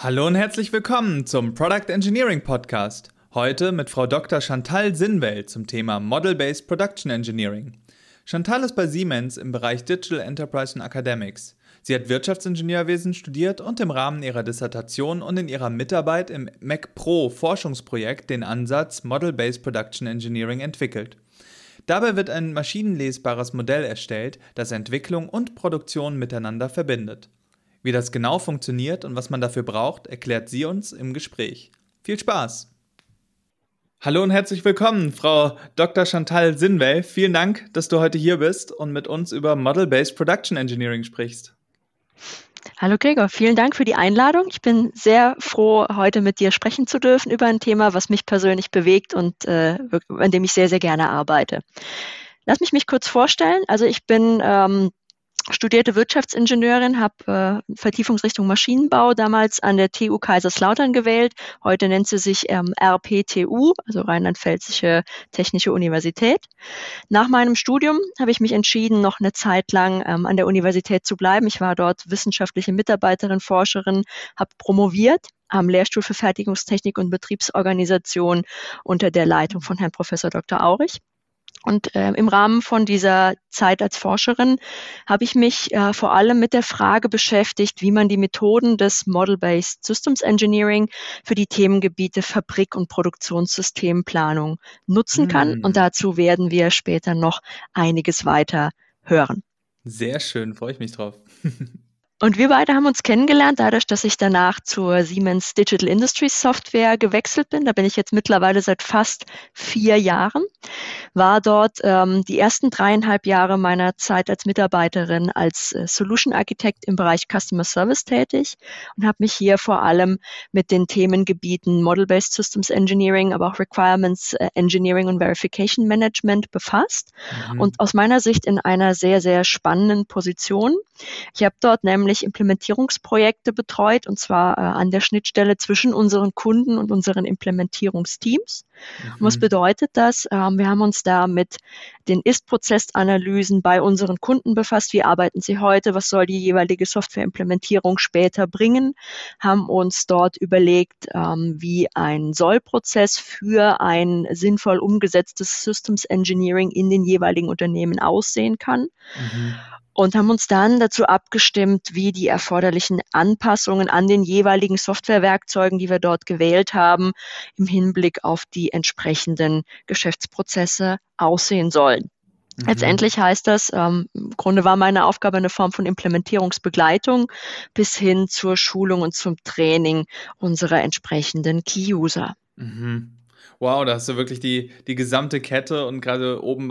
Hallo und herzlich willkommen zum Product Engineering Podcast. Heute mit Frau Dr. Chantal Sinnwell zum Thema Model-Based Production Engineering. Chantal ist bei Siemens im Bereich Digital Enterprise und Academics. Sie hat Wirtschaftsingenieurwesen studiert und im Rahmen ihrer Dissertation und in ihrer Mitarbeit im MecPro Forschungsprojekt den Ansatz Model-Based Production Engineering entwickelt. Dabei wird ein maschinenlesbares Modell erstellt, das Entwicklung und Produktion miteinander verbindet. Wie das genau funktioniert und was man dafür braucht, erklärt sie uns im Gespräch. Viel Spaß! Hallo und herzlich willkommen, Frau Dr. Chantal Sinnwell. Vielen Dank, dass du heute hier bist und mit uns über Model-Based Production Engineering sprichst. Hallo Gregor, vielen Dank für die Einladung. Ich bin sehr froh, heute mit dir sprechen zu dürfen über ein Thema, was mich persönlich bewegt und an dem ich sehr, sehr gerne arbeite. Lass mich kurz vorstellen. Also ich bin studierte Wirtschaftsingenieurin, habe Vertiefungsrichtung Maschinenbau damals an der TU Kaiserslautern gewählt. Heute nennt sie sich RPTU, also Rheinland-Pfälzische Technische Universität. Nach meinem Studium habe ich mich entschieden, noch eine Zeit lang an der Universität zu bleiben. Ich war dort wissenschaftliche Mitarbeiterin, Forscherin, habe promoviert am Lehrstuhl für Fertigungstechnik und Betriebsorganisation unter der Leitung von Herrn Prof. Dr. Aurich. Und im Rahmen von dieser Zeit als Forscherin habe ich mich vor allem mit der Frage beschäftigt, wie man die Methoden des Model-Based Systems Engineering für die Themengebiete Fabrik- und Produktionssystemplanung nutzen kann. Und dazu werden wir später noch einiges weiter hören. Sehr schön, freue ich mich drauf. Und wir beide haben uns kennengelernt, dadurch, dass ich danach zur Siemens Digital Industries Software gewechselt bin. Da bin ich jetzt mittlerweile seit fast 4 Jahren. War dort die ersten 3,5 Jahre meiner Zeit als Mitarbeiterin, als Solution Architect im Bereich Customer Service tätig und habe mich hier vor allem mit den Themengebieten Model-Based Systems Engineering, aber auch Requirements Engineering und Verification Management befasst. Und aus meiner Sicht in einer sehr, sehr spannenden Position. Ich habe dort nämlich Implementierungsprojekte betreut, und zwar an der Schnittstelle zwischen unseren Kunden und unseren Implementierungsteams. Und was bedeutet das? Wir haben uns da mit den Ist-Prozess-Analysen bei unseren Kunden befasst. Wie arbeiten sie heute? Was soll die jeweilige Softwareimplementierung später bringen? Haben uns dort überlegt, wie ein Soll-Prozess für ein sinnvoll umgesetztes Systems Engineering in den jeweiligen Unternehmen aussehen kann. Und haben uns dann dazu abgestimmt, wie die erforderlichen Anpassungen an den jeweiligen Softwarewerkzeugen, die wir dort gewählt haben, im Hinblick auf die entsprechenden Geschäftsprozesse aussehen sollen. Letztendlich heißt das, im Grunde war meine Aufgabe eine Form von Implementierungsbegleitung bis hin zur Schulung und zum Training unserer entsprechenden Key-User. Wow, da hast du wirklich die gesamte Kette und gerade oben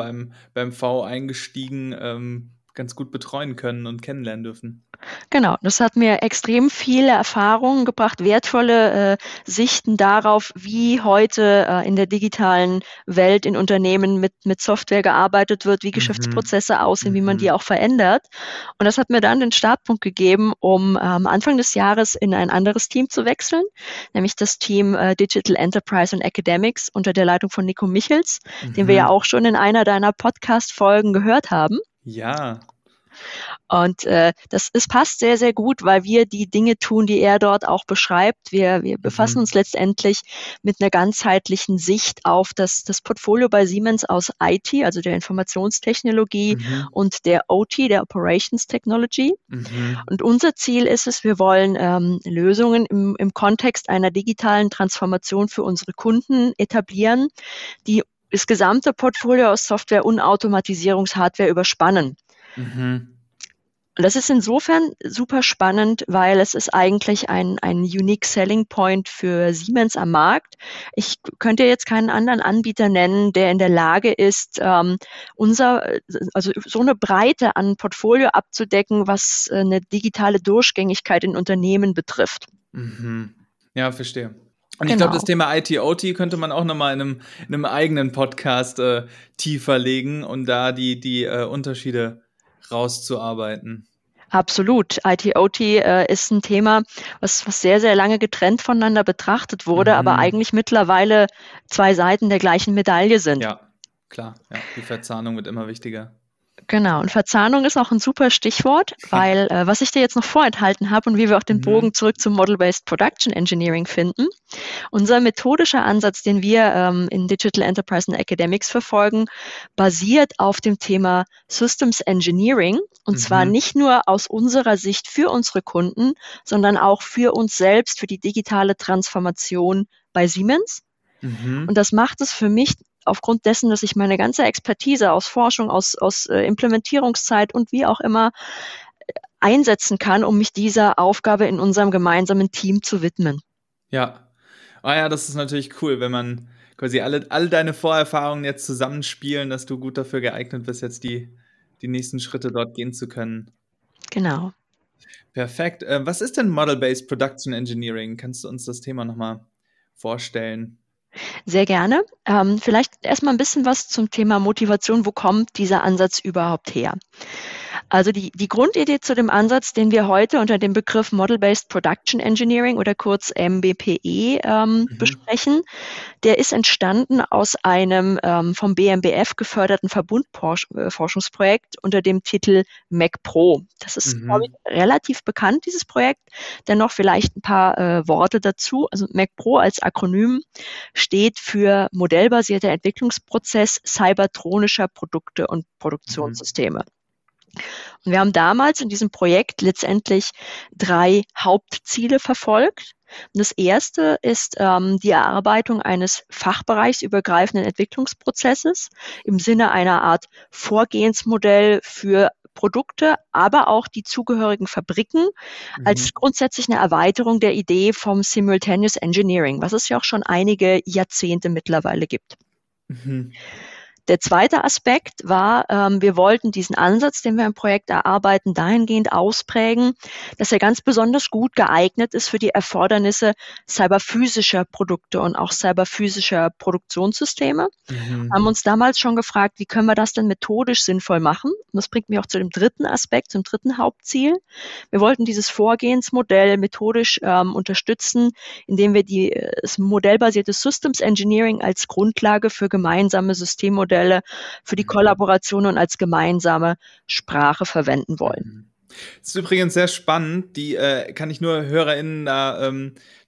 beim V eingestiegen, ganz gut betreuen können und kennenlernen dürfen. Genau, das hat mir extrem viele Erfahrungen gebracht, wertvolle Sichten darauf, wie heute in der digitalen Welt in Unternehmen mit Software gearbeitet wird, wie Geschäftsprozesse aussehen, wie man die auch verändert. Und das hat mir dann den Startpunkt gegeben, um Anfang des Jahres in ein anderes Team zu wechseln, nämlich das Team Digital Enterprise and Academics unter der Leitung von Nico Michels, den wir ja auch schon in einer deiner Podcast-Folgen gehört haben. Ja. Und das passt sehr, sehr gut, weil wir die Dinge tun, die er dort auch beschreibt. Wir befassen uns letztendlich mit einer ganzheitlichen Sicht auf das Portfolio bei Siemens aus IT, also der Informationstechnologie und der OT, der Operations Technology. Und unser Ziel ist es, wir wollen Lösungen im Kontext einer digitalen Transformation für unsere Kunden etablieren, die das gesamte Portfolio aus Software und Automatisierungs-Hardware überspannen. Und das ist insofern super spannend, weil es ist eigentlich ein unique selling point für Siemens am Markt. Ich könnte jetzt keinen anderen Anbieter nennen, der in der Lage ist, so eine Breite an Portfolio abzudecken, was eine digitale Durchgängigkeit in Unternehmen betrifft. Ja, verstehe. Und ich glaube, das Thema ITOT könnte man auch nochmal in einem eigenen Podcast tiefer legen und da die Unterschiede rauszuarbeiten. Absolut. ITOT ist ein Thema, was sehr, sehr lange getrennt voneinander betrachtet wurde, aber eigentlich mittlerweile 2 Seiten der gleichen Medaille sind. Ja, klar. Ja, die Verzahnung wird immer wichtiger. Genau, und Verzahnung ist auch ein super Stichwort, weil was ich dir jetzt noch vorenthalten habe und wie wir auch den Bogen zurück zum Model-Based Production Engineering finden, unser methodischer Ansatz, den wir in Digital Enterprise and Academics verfolgen, basiert auf dem Thema Systems Engineering und zwar nicht nur aus unserer Sicht für unsere Kunden, sondern auch für uns selbst, für die digitale Transformation bei Siemens. Und das macht es für mich aufgrund dessen, dass ich meine ganze Expertise aus Forschung, aus Implementierungszeit und wie auch immer einsetzen kann, um mich dieser Aufgabe in unserem gemeinsamen Team zu widmen. Ja, oh ja, das ist natürlich cool, wenn man quasi all deine Vorerfahrungen jetzt zusammenspielen, dass du gut dafür geeignet bist, jetzt die nächsten Schritte dort gehen zu können. Genau. Perfekt. Was ist denn Model-Based Production Engineering? Kannst du uns das Thema nochmal vorstellen? Sehr gerne. Vielleicht erstmal ein bisschen was zum Thema Motivation. Wo kommt dieser Ansatz überhaupt her? Also die Grundidee zu dem Ansatz, den wir heute unter dem Begriff Model-Based Production Engineering oder kurz MBPE besprechen, der ist entstanden aus einem vom BMBF geförderten Verbundforschungsprojekt unter dem Titel MecPro. Das ist relativ bekannt, dieses Projekt. Dennoch vielleicht ein paar Worte dazu. Also MecPro als Akronym steht für modellbasierter Entwicklungsprozess cybertronischer Produkte und Produktionssysteme. Und wir haben damals in diesem Projekt letztendlich 3 Hauptziele verfolgt. Und das erste ist die Erarbeitung eines fachbereichsübergreifenden Entwicklungsprozesses im Sinne einer Art Vorgehensmodell für Produkte, aber auch die zugehörigen Fabriken als grundsätzlich eine Erweiterung der Idee vom Simultaneous Engineering, was es ja auch schon einige Jahrzehnte mittlerweile gibt. Der zweite Aspekt war, wir wollten diesen Ansatz, den wir im Projekt erarbeiten, dahingehend ausprägen, dass er ganz besonders gut geeignet ist für die Erfordernisse cyberphysischer Produkte und auch cyberphysischer Produktionssysteme. Haben uns damals schon gefragt, wie können wir das denn methodisch sinnvoll machen? Und das bringt mich auch zu dem dritten Aspekt, zum dritten Hauptziel. Wir wollten dieses Vorgehensmodell methodisch unterstützen, indem wir das modellbasierte Systems Engineering als Grundlage für gemeinsame Systemmodelle für die Kollaboration und als gemeinsame Sprache verwenden wollen. Das ist übrigens sehr spannend, die kann ich nur HörerInnen da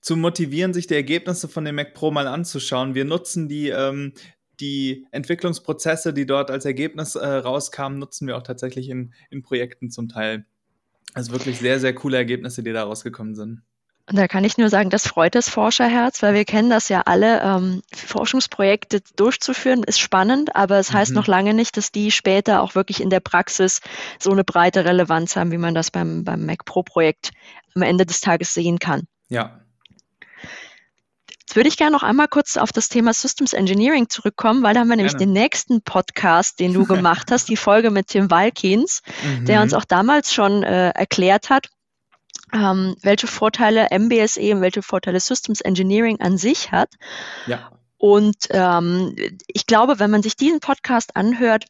zu motivieren, sich die Ergebnisse von dem MecPro mal anzuschauen. Wir nutzen die Entwicklungsprozesse, die dort als Ergebnis rauskamen, nutzen wir auch tatsächlich in Projekten zum Teil. Also wirklich sehr, sehr coole Ergebnisse, die da rausgekommen sind. Und da kann ich nur sagen, das freut das Forscherherz, weil wir kennen das ja alle. Forschungsprojekte durchzuführen ist spannend, aber es heißt noch lange nicht, dass die später auch wirklich in der Praxis so eine breite Relevanz haben, wie man das beim MecPro-Projekt am Ende des Tages sehen kann. Ja. Jetzt würde ich gerne noch einmal kurz auf das Thema Systems Engineering zurückkommen, weil da haben wir nämlich den nächsten Podcast, den du gemacht hast, die Folge mit Tim Walkins, der uns auch damals schon erklärt hat, welche Vorteile MBSE und welche Vorteile Systems Engineering an sich hat. Ja. Und ich glaube, wenn man sich diesen Podcast anhört,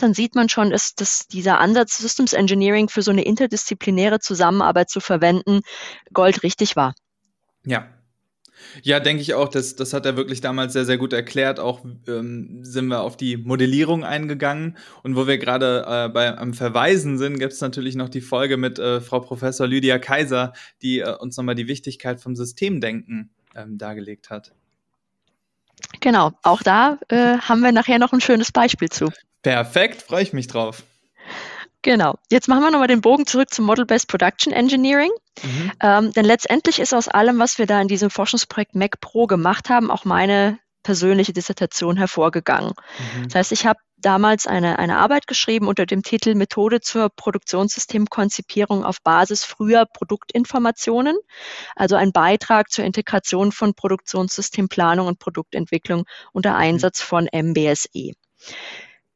dann sieht man schon, dass dieser Ansatz Systems Engineering für so eine interdisziplinäre Zusammenarbeit zu verwenden, goldrichtig war. Ja. Ja, denke ich auch. Das hat er wirklich damals sehr, sehr gut erklärt. Auch sind wir auf die Modellierung eingegangen. Und wo wir gerade am Verweisen sind, gibt es natürlich noch die Folge mit Frau Professor Lydia Kaiser, die uns nochmal die Wichtigkeit vom Systemdenken dargelegt hat. Genau, auch da haben wir nachher noch ein schönes Beispiel zu. Perfekt, freue ich mich drauf. Genau. Jetzt machen wir nochmal den Bogen zurück zum Model-Based Production Engineering. Denn letztendlich ist aus allem, was wir da in diesem Forschungsprojekt MecPro gemacht haben, auch meine persönliche Dissertation hervorgegangen. Das heißt, ich habe damals eine Arbeit geschrieben unter dem Titel Methode zur Produktionssystemkonzipierung auf Basis früher Produktinformationen, also ein Beitrag zur Integration von Produktionssystemplanung und Produktentwicklung unter Einsatz von MBSE.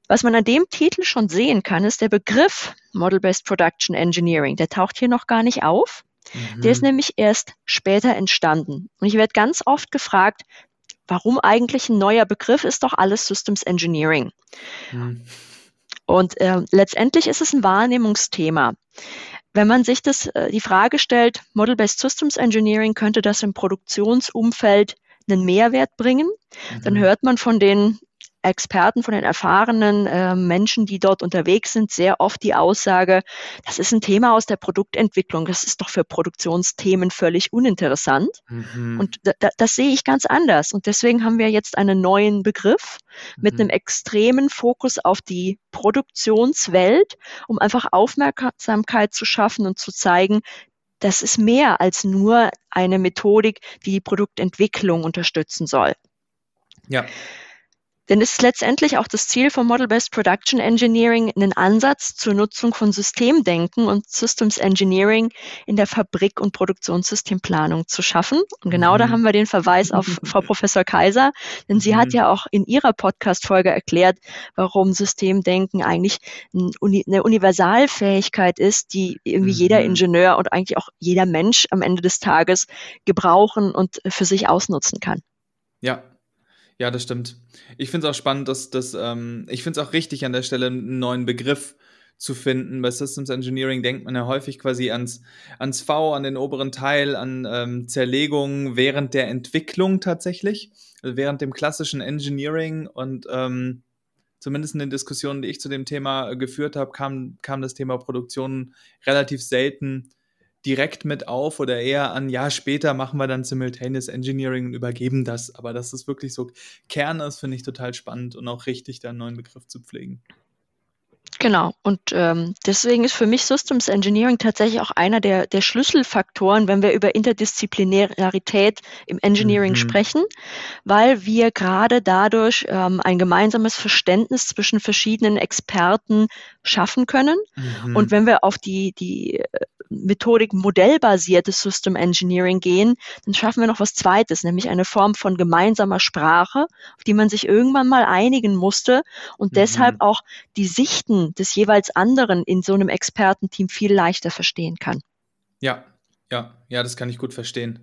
Was man an dem Titel schon sehen kann, ist der Begriff Model-Based Production Engineering. Der taucht hier noch gar nicht auf. Der ist nämlich erst später entstanden. Und ich werde ganz oft gefragt, warum eigentlich ein neuer Begriff? Ist doch alles Systems Engineering. Und letztendlich ist es ein Wahrnehmungsthema. Wenn man sich die Frage stellt, Model-Based Systems Engineering, könnte das im Produktionsumfeld einen Mehrwert bringen, dann hört man von den Experten, von den erfahrenen Menschen, die dort unterwegs sind, sehr oft die Aussage, das ist ein Thema aus der Produktentwicklung, das ist doch für Produktionsthemen völlig uninteressant. Mhm. Und das sehe ich ganz anders. Und deswegen haben wir jetzt einen neuen Begriff mit einem extremen Fokus auf die Produktionswelt, um einfach Aufmerksamkeit zu schaffen und zu zeigen, das ist mehr als nur eine Methodik, die die Produktentwicklung unterstützen soll. Ja. Denn es ist letztendlich auch das Ziel von Model-Based Production Engineering, einen Ansatz zur Nutzung von Systemdenken und Systems Engineering in der Fabrik- und Produktionssystemplanung zu schaffen. Und genau da haben wir den Verweis auf Frau Professor Kaiser, denn sie hat ja auch in ihrer Podcast-Folge erklärt, warum Systemdenken eigentlich eine Universalfähigkeit ist, die irgendwie jeder Ingenieur und eigentlich auch jeder Mensch am Ende des Tages gebrauchen und für sich ausnutzen kann. Ja. Ja, das stimmt. Ich finde es auch spannend, ich finde es auch richtig, an der Stelle einen neuen Begriff zu finden. Bei Systems Engineering denkt man ja häufig quasi ans V, an den oberen Teil, an Zerlegungen während der Entwicklung tatsächlich, also während dem klassischen Engineering. Und zumindest in den Diskussionen, die ich zu dem Thema geführt habe, kam das Thema Produktion relativ selten direkt mit auf oder eher an, ja, später machen wir dann Simultaneous Engineering und übergeben das. Aber dass das wirklich so Kern ist, finde ich total spannend und auch richtig, da einen neuen Begriff zu pflegen. Genau. Und deswegen ist für mich Systems Engineering tatsächlich auch einer der Schlüsselfaktoren, wenn wir über Interdisziplinarität im Engineering sprechen, weil wir gerade dadurch ein gemeinsames Verständnis zwischen verschiedenen Experten schaffen können. Und wenn wir auf die Methodik modellbasiertes System Engineering gehen, dann schaffen wir noch was Zweites, nämlich eine Form von gemeinsamer Sprache, auf die man sich irgendwann mal einigen musste und deshalb auch die Sichten des jeweils anderen in so einem Expertenteam viel leichter verstehen kann. Ja, das kann ich gut verstehen.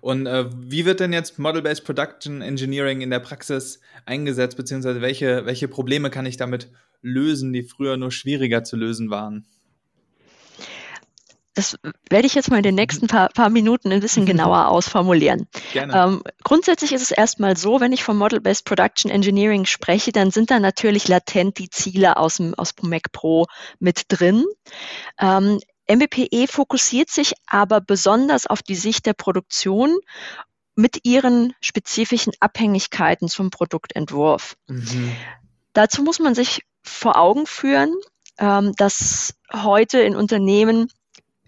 Und wie wird denn jetzt Model-Based Production Engineering in der Praxis eingesetzt, beziehungsweise welche Probleme kann ich damit lösen, die früher nur schwieriger zu lösen waren? Das werde ich jetzt mal in den nächsten paar Minuten ein bisschen genauer ausformulieren. Grundsätzlich ist es erstmal so, wenn ich vom Model-Based Production Engineering spreche, dann sind da natürlich latent die Ziele aus MecPro mit drin. MBPE fokussiert sich aber besonders auf die Sicht der Produktion mit ihren spezifischen Abhängigkeiten zum Produktentwurf. Dazu muss man sich vor Augen führen, dass heute in Unternehmen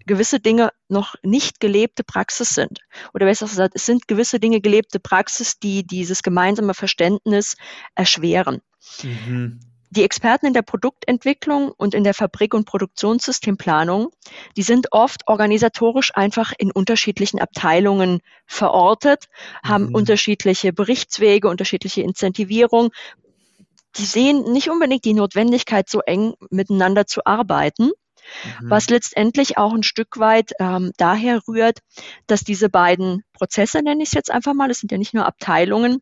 gewisse Dinge noch nicht gelebte Praxis sind. Oder besser gesagt, es sind gewisse Dinge gelebte Praxis, die dieses gemeinsame Verständnis erschweren. Die Experten in der Produktentwicklung und in der Fabrik- und Produktionssystemplanung, die sind oft organisatorisch einfach in unterschiedlichen Abteilungen verortet, haben unterschiedliche Berichtswege, unterschiedliche Incentivierung. Die sehen nicht unbedingt die Notwendigkeit, so eng miteinander zu arbeiten. Was letztendlich auch ein Stück weit daher rührt, dass diese beiden Prozesse, nenne ich es jetzt einfach mal, es sind ja nicht nur Abteilungen,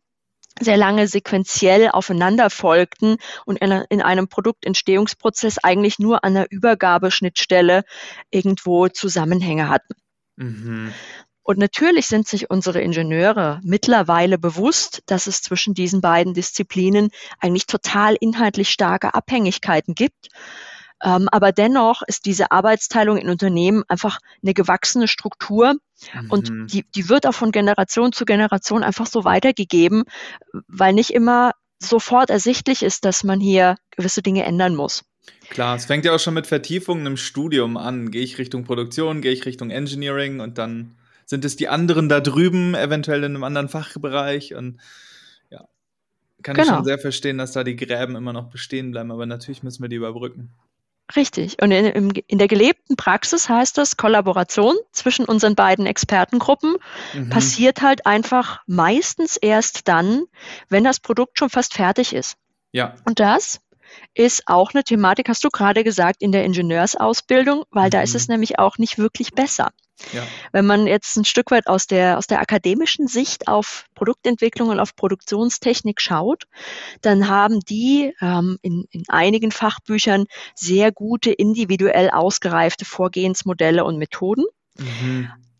sehr lange sequenziell aufeinander folgten und in einem Produktentstehungsprozess eigentlich nur an der Übergabeschnittstelle irgendwo Zusammenhänge hatten. Und natürlich sind sich unsere Ingenieure mittlerweile bewusst, dass es zwischen diesen beiden Disziplinen eigentlich total inhaltlich starke Abhängigkeiten gibt. Aber dennoch ist diese Arbeitsteilung in Unternehmen einfach eine gewachsene Struktur und die wird auch von Generation zu Generation einfach so weitergegeben, weil nicht immer sofort ersichtlich ist, dass man hier gewisse Dinge ändern muss. Klar, es fängt ja auch schon mit Vertiefungen im Studium an. Gehe ich Richtung Produktion, gehe ich Richtung Engineering und dann sind es die anderen da drüben, eventuell in einem anderen Fachbereich und ja, kann ich schon sehr verstehen, dass da die Gräben immer noch bestehen bleiben, aber natürlich müssen wir die überbrücken. Richtig. Und in der gelebten Praxis heißt das, Kollaboration zwischen unseren beiden Expertengruppen passiert halt einfach meistens erst dann, wenn das Produkt schon fast fertig ist. Ja. Und das ist auch eine Thematik, hast du gerade gesagt, in der Ingenieursausbildung, weil da ist es nämlich auch nicht wirklich besser. Ja. Wenn man jetzt ein Stück weit aus der akademischen Sicht auf Produktentwicklung und auf Produktionstechnik schaut, dann haben die in einigen Fachbüchern sehr gute individuell ausgereifte Vorgehensmodelle und Methoden.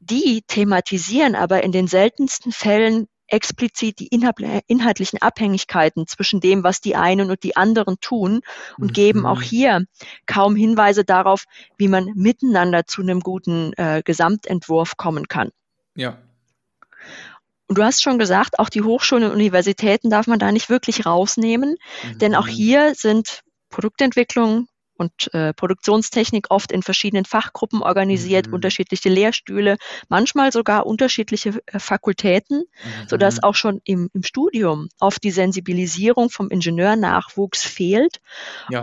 Die thematisieren aber in den seltensten Fällen explizit die inhaltlichen Abhängigkeiten zwischen dem, was die einen und die anderen tun und geben auch hier kaum Hinweise darauf, wie man miteinander zu einem guten Gesamtentwurf kommen kann. Ja. Und du hast schon gesagt, auch die Hochschulen und Universitäten darf man da nicht wirklich rausnehmen, denn auch hier sind Produktentwicklung und Produktionstechnik oft in verschiedenen Fachgruppen organisiert, unterschiedliche Lehrstühle, manchmal sogar unterschiedliche Fakultäten, sodass auch schon im Studium oft die Sensibilisierung vom Ingenieurnachwuchs fehlt,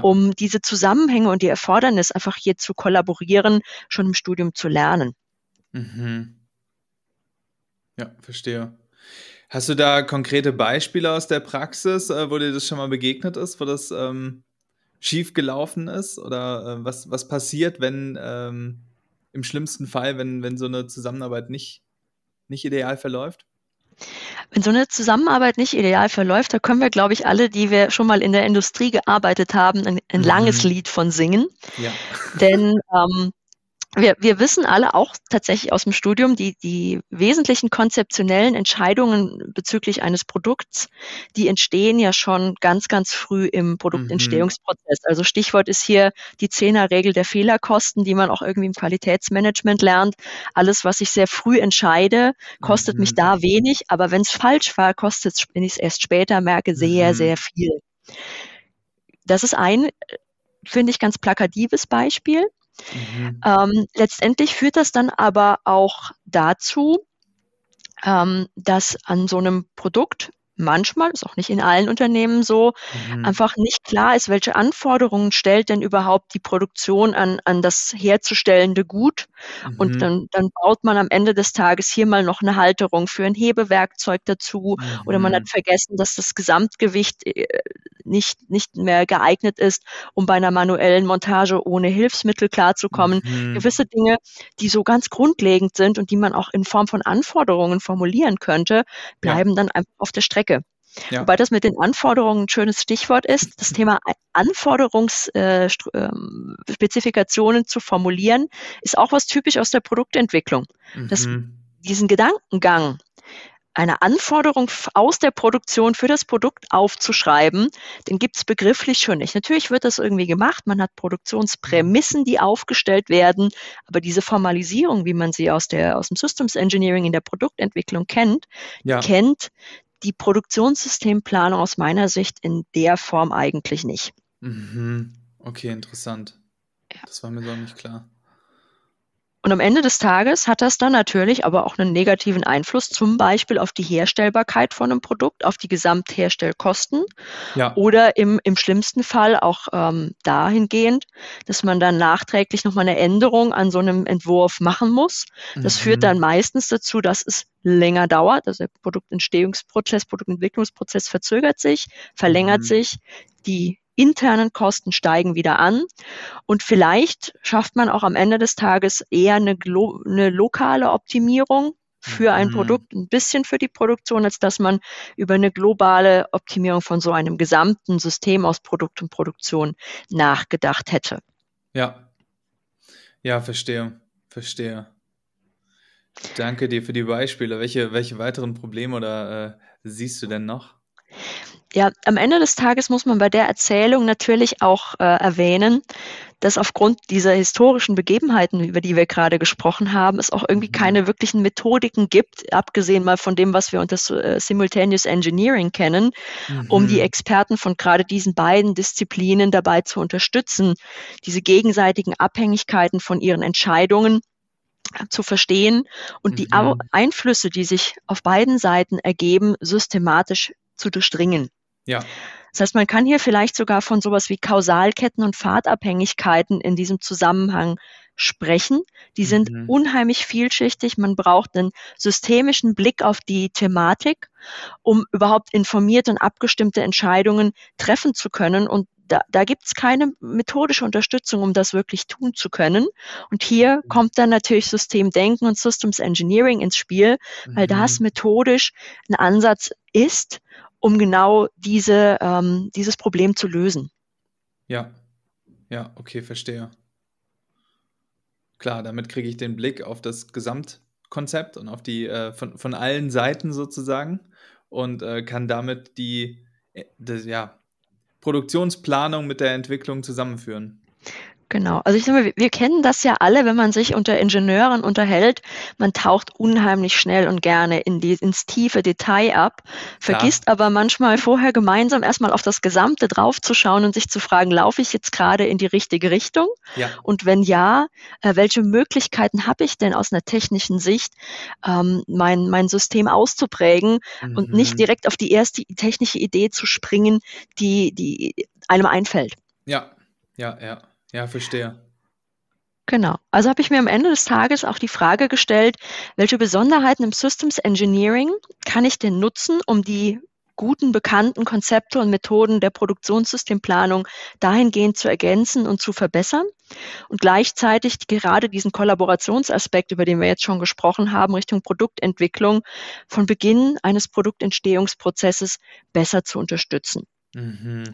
um diese Zusammenhänge und die Erfordernis, einfach hier zu kollaborieren, schon im Studium zu lernen. Mhm. Ja, verstehe. Hast du da konkrete Beispiele aus der Praxis, wo dir das schon mal begegnet ist, wo das schief gelaufen ist? Oder was passiert, wenn im schlimmsten Fall, wenn so eine Zusammenarbeit nicht ideal verläuft? Wenn so eine Zusammenarbeit nicht ideal verläuft, da können wir, glaube ich, alle, die wir schon mal in der Industrie gearbeitet haben, ein langes Lied von singen. Ja. Denn Wir wissen alle auch tatsächlich aus dem Studium, die wesentlichen konzeptionellen Entscheidungen bezüglich eines Produkts, die entstehen ja schon ganz, ganz früh im Produktentstehungsprozess. Also Stichwort ist hier die 10er-Regel der Fehlerkosten, die man auch irgendwie im Qualitätsmanagement lernt. Alles, was ich sehr früh entscheide, kostet mich da wenig, aber wenn es falsch war, kostet es, wenn ich es erst später merke, sehr, sehr viel. Das ist ein, finde ich, ganz plakatives Beispiel. Letztendlich führt das dann aber auch dazu, dass an so einem Produkt manchmal, ist auch nicht in allen Unternehmen so, einfach nicht klar ist, welche Anforderungen stellt denn überhaupt die Produktion an das herzustellende Gut. Und dann baut man am Ende des Tages hier mal noch eine Halterung für ein Hebewerkzeug dazu oder man hat vergessen, dass das Gesamtgewicht nicht mehr geeignet ist, um bei einer manuellen Montage ohne Hilfsmittel klarzukommen. Gewisse Dinge, die so ganz grundlegend sind und die man auch in Form von Anforderungen formulieren könnte, bleiben dann einfach auf der Strecke. Ja. Wobei das mit den Anforderungen ein schönes Stichwort ist, das Thema Anforderungsspezifikationen zu formulieren, ist auch was typisch aus der Produktentwicklung. Diesen Gedankengang, eine Anforderung aus der Produktion für das Produkt aufzuschreiben, den gibt es begrifflich schon nicht. Natürlich wird das irgendwie gemacht, man hat Produktionsprämissen, die aufgestellt werden, aber diese Formalisierung, wie man sie aus dem Systems Engineering in der Produktentwicklung kennt, kennt die Produktionssystemplanung aus meiner Sicht in der Form eigentlich nicht. Okay, interessant. Ja. Das war mir so nicht klar. Und am Ende des Tages hat das dann natürlich aber auch einen negativen Einfluss, zum Beispiel auf die Herstellbarkeit von einem Produkt, auf die Gesamtherstellkosten oder im schlimmsten Fall auch dahingehend, dass man dann nachträglich nochmal eine Änderung an so einem Entwurf machen muss. Das führt dann meistens dazu, dass es länger dauert, also der Produktentstehungsprozess, Produktentwicklungsprozess verzögert sich, verlängert sich, die internen Kosten steigen wieder an und vielleicht schafft man auch am Ende des Tages eher eine lokale Optimierung für ein Produkt, ein bisschen für die Produktion, als dass man über eine globale Optimierung von so einem gesamten System aus Produkt und Produktion nachgedacht hätte. Ja, verstehe. Danke dir für die Beispiele. Welche weiteren Probleme oder siehst du denn noch? Ja, am Ende des Tages muss man bei der Erzählung natürlich auch erwähnen, dass aufgrund dieser historischen Begebenheiten, über die wir gerade gesprochen haben, es auch irgendwie keine wirklichen Methodiken gibt, abgesehen mal von dem, was wir unter Simultaneous Engineering kennen, um die Experten von gerade diesen beiden Disziplinen dabei zu unterstützen, diese gegenseitigen Abhängigkeiten von ihren Entscheidungen zu verstehen und die Einflüsse, die sich auf beiden Seiten ergeben, systematisch zu durchdringen. Ja. Das heißt, man kann hier vielleicht sogar von sowas wie Kausalketten und Pfadabhängigkeiten in diesem Zusammenhang sprechen. Die sind unheimlich vielschichtig. Man braucht einen systemischen Blick auf die Thematik, um überhaupt informierte und abgestimmte Entscheidungen treffen zu können. Und da gibt es keine methodische Unterstützung, um das wirklich tun zu können. Und hier kommt dann natürlich Systemdenken und Systems Engineering ins Spiel, weil das methodisch ein Ansatz ist, um genau dieses Problem zu lösen. Ja, okay, verstehe. Klar, damit kriege ich den Blick auf das Gesamt, Konzept und auf die von allen Seiten sozusagen und kann damit die Produktionsplanung mit der Entwicklung zusammenführen. Genau, also ich sage mal, wir kennen das ja alle, wenn man sich unter Ingenieuren unterhält, man taucht unheimlich schnell und gerne ins tiefe Detail ab, vergisst aber manchmal vorher gemeinsam erstmal auf das Gesamte draufzuschauen und sich zu fragen, laufe ich jetzt gerade in die richtige Richtung? Ja. Und wenn ja, welche Möglichkeiten habe ich denn aus einer technischen Sicht, mein System auszuprägen und nicht direkt auf die erste technische Idee zu springen, die einem einfällt? Ja. Ja, verstehe. Genau. Also habe ich mir am Ende des Tages auch die Frage gestellt, welche Besonderheiten im Systems Engineering kann ich denn nutzen, um die guten, bekannten Konzepte und Methoden der Produktionssystemplanung dahingehend zu ergänzen und zu verbessern und gleichzeitig gerade diesen Kollaborationsaspekt, über den wir jetzt schon gesprochen haben, Richtung Produktentwicklung von Beginn eines Produktentstehungsprozesses besser zu unterstützen. Mhm.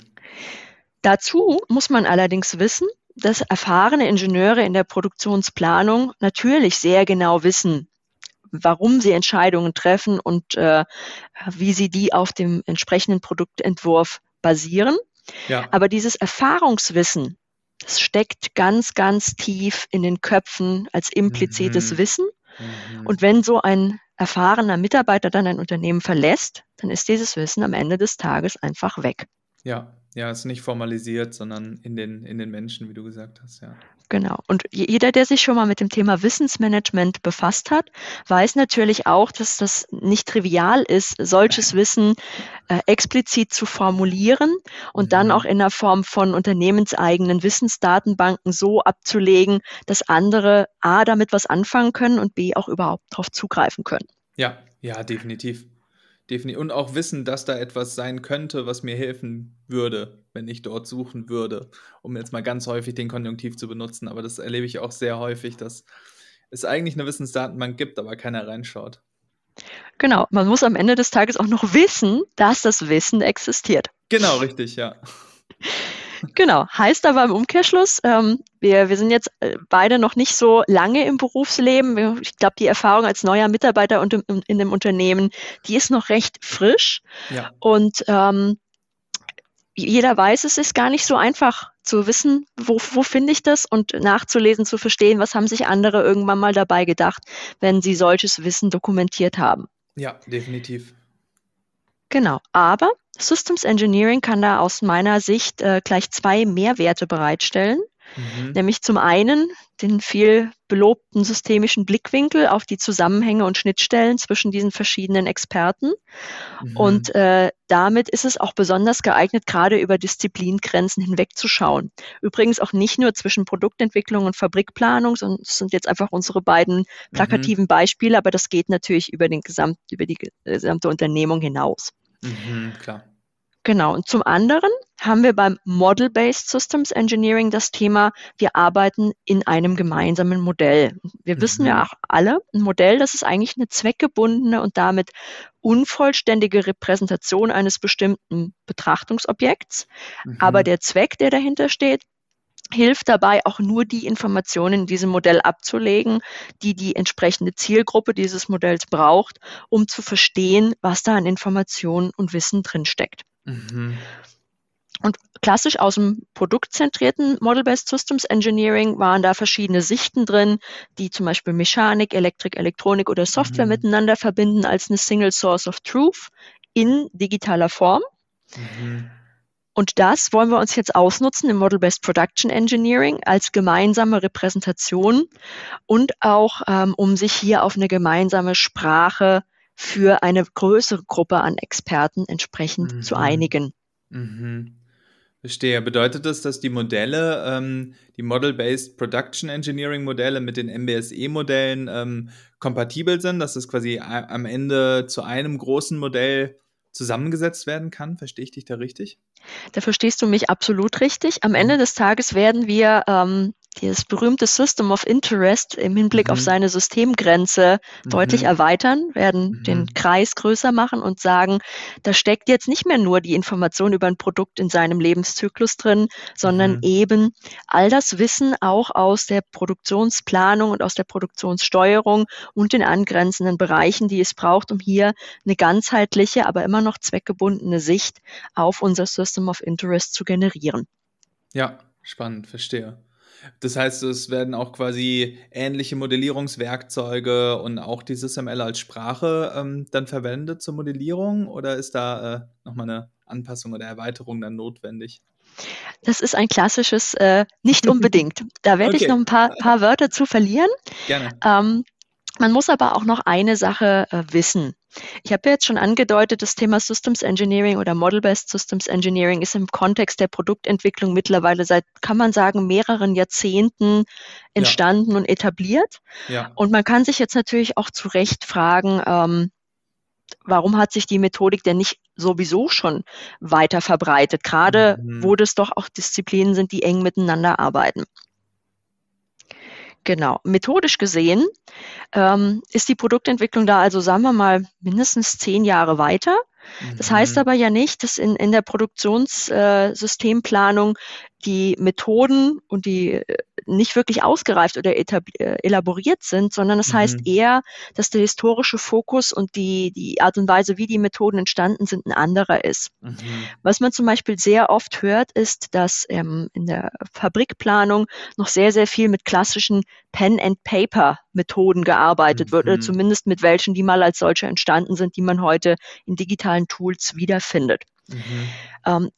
Dazu muss man allerdings wissen, dass erfahrene Ingenieure in der Produktionsplanung natürlich sehr genau wissen, warum sie Entscheidungen treffen und wie sie die auf dem entsprechenden Produktentwurf basieren. Ja. Aber dieses Erfahrungswissen, das steckt ganz, ganz tief in den Köpfen als implizites Wissen. Mhm. Und wenn so ein erfahrener Mitarbeiter dann ein Unternehmen verlässt, dann ist dieses Wissen am Ende des Tages einfach weg. Ja, ist nicht formalisiert, sondern in den Menschen, wie du gesagt hast, ja. Genau. Und jeder, der sich schon mal mit dem Thema Wissensmanagement befasst hat, weiß natürlich auch, dass das nicht trivial ist, solches Wissen explizit zu formulieren und dann auch in der Form von unternehmenseigenen Wissensdatenbanken so abzulegen, dass andere A, damit was anfangen können und B, auch überhaupt darauf zugreifen können. Ja, definitiv. Und auch wissen, dass da etwas sein könnte, was mir helfen würde, wenn ich dort suchen würde, um jetzt mal ganz häufig den Konjunktiv zu benutzen. Aber das erlebe ich auch sehr häufig, dass es eigentlich eine Wissensdatenbank gibt, aber keiner reinschaut. Genau, man muss am Ende des Tages auch noch wissen, dass das Wissen existiert. Genau, richtig, ja. Genau, heißt aber im Umkehrschluss, wir sind jetzt beide noch nicht so lange im Berufsleben. Ich glaube, die Erfahrung als neuer Mitarbeiter und in dem Unternehmen, die ist noch recht frisch. Ja. Und jeder weiß, es ist gar nicht so einfach zu wissen, wo finde ich das und nachzulesen, zu verstehen, was haben sich andere irgendwann mal dabei gedacht, wenn sie solches Wissen dokumentiert haben. Ja, definitiv. Genau, aber Systems Engineering kann da aus meiner Sicht gleich zwei Mehrwerte bereitstellen, nämlich zum einen den viel belobten systemischen Blickwinkel auf die Zusammenhänge und Schnittstellen zwischen diesen verschiedenen Experten und damit ist es auch besonders geeignet, gerade über Disziplingrenzen hinwegzuschauen. Übrigens auch nicht nur zwischen Produktentwicklung und Fabrikplanung, sondern das sind jetzt einfach unsere beiden plakativen Beispiele, aber das geht natürlich über die gesamte Unternehmung hinaus. Klar. Genau. Und zum anderen haben wir beim Model-Based Systems Engineering das Thema, wir arbeiten in einem gemeinsamen Modell. Wir wissen ja auch alle, ein Modell, das ist eigentlich eine zweckgebundene und damit unvollständige Repräsentation eines bestimmten Betrachtungsobjekts. Aber der Zweck, der dahinter steht, hilft dabei, auch nur die Informationen in diesem Modell abzulegen, die entsprechende Zielgruppe dieses Modells braucht, um zu verstehen, was da an Informationen und Wissen drinsteckt. Und klassisch aus dem produktzentrierten Model-Based Systems Engineering waren da verschiedene Sichten drin, die zum Beispiel Mechanik, Elektrik, Elektronik oder Software miteinander verbinden als eine Single Source of Truth in digitaler Form. Und das wollen wir uns jetzt ausnutzen im Model-Based Production Engineering als gemeinsame Repräsentation und auch, um sich hier auf eine gemeinsame Sprache für eine größere Gruppe an Experten entsprechend zu einigen. Verstehe. Bedeutet das, dass die Modelle, die Model-Based Production Engineering Modelle mit den MBSE-Modellen kompatibel sind, dass das quasi am Ende zu einem großen Modell zusammengesetzt werden kann? Verstehe ich dich da richtig? Da verstehst du mich absolut richtig. Am Ende des Tages werden wir dieses berühmte System of Interest im Hinblick auf seine Systemgrenze deutlich erweitern, werden den Kreis größer machen und sagen, da steckt jetzt nicht mehr nur die Information über ein Produkt in seinem Lebenszyklus drin, sondern eben all das Wissen auch aus der Produktionsplanung und aus der Produktionssteuerung und den angrenzenden Bereichen, die es braucht, um hier eine ganzheitliche, aber immer noch zweckgebundene Sicht auf unser System of Interest zu generieren. Ja, spannend, verstehe. Das heißt, es werden auch quasi ähnliche Modellierungswerkzeuge und auch die SysML als Sprache dann verwendet zur Modellierung, oder ist da nochmal eine Anpassung oder Erweiterung dann notwendig? Das ist ein klassisches nicht unbedingt. Da werde ich noch ein paar Wörter zu verlieren. Gerne. Man muss aber auch noch eine Sache wissen. Ich habe ja jetzt schon angedeutet, das Thema Systems Engineering oder Model-Based Systems Engineering ist im Kontext der Produktentwicklung mittlerweile seit, kann man sagen, mehreren Jahrzehnten entstanden und etabliert. Ja. Und man kann sich jetzt natürlich auch zu Recht fragen, warum hat sich die Methodik denn nicht sowieso schon weiter verbreitet, gerade wo das doch auch Disziplinen sind, die eng miteinander arbeiten. Genau. Methodisch gesehen ist die Produktentwicklung da also, sagen wir mal, mindestens 10 Jahre weiter. Das heißt aber ja nicht, dass in der Produktionssystemplanung die Methoden und die nicht wirklich ausgereift oder elaboriert sind, sondern das heißt eher, dass der historische Fokus und die Art und Weise, wie die Methoden entstanden sind, ein anderer ist. Was man zum Beispiel sehr oft hört, ist, dass in der Fabrikplanung noch sehr, sehr viel mit klassischen Pen-and-Paper-Methoden gearbeitet wird, oder zumindest mit welchen, die mal als solche entstanden sind, die man heute in digitalen Tools wiederfindet.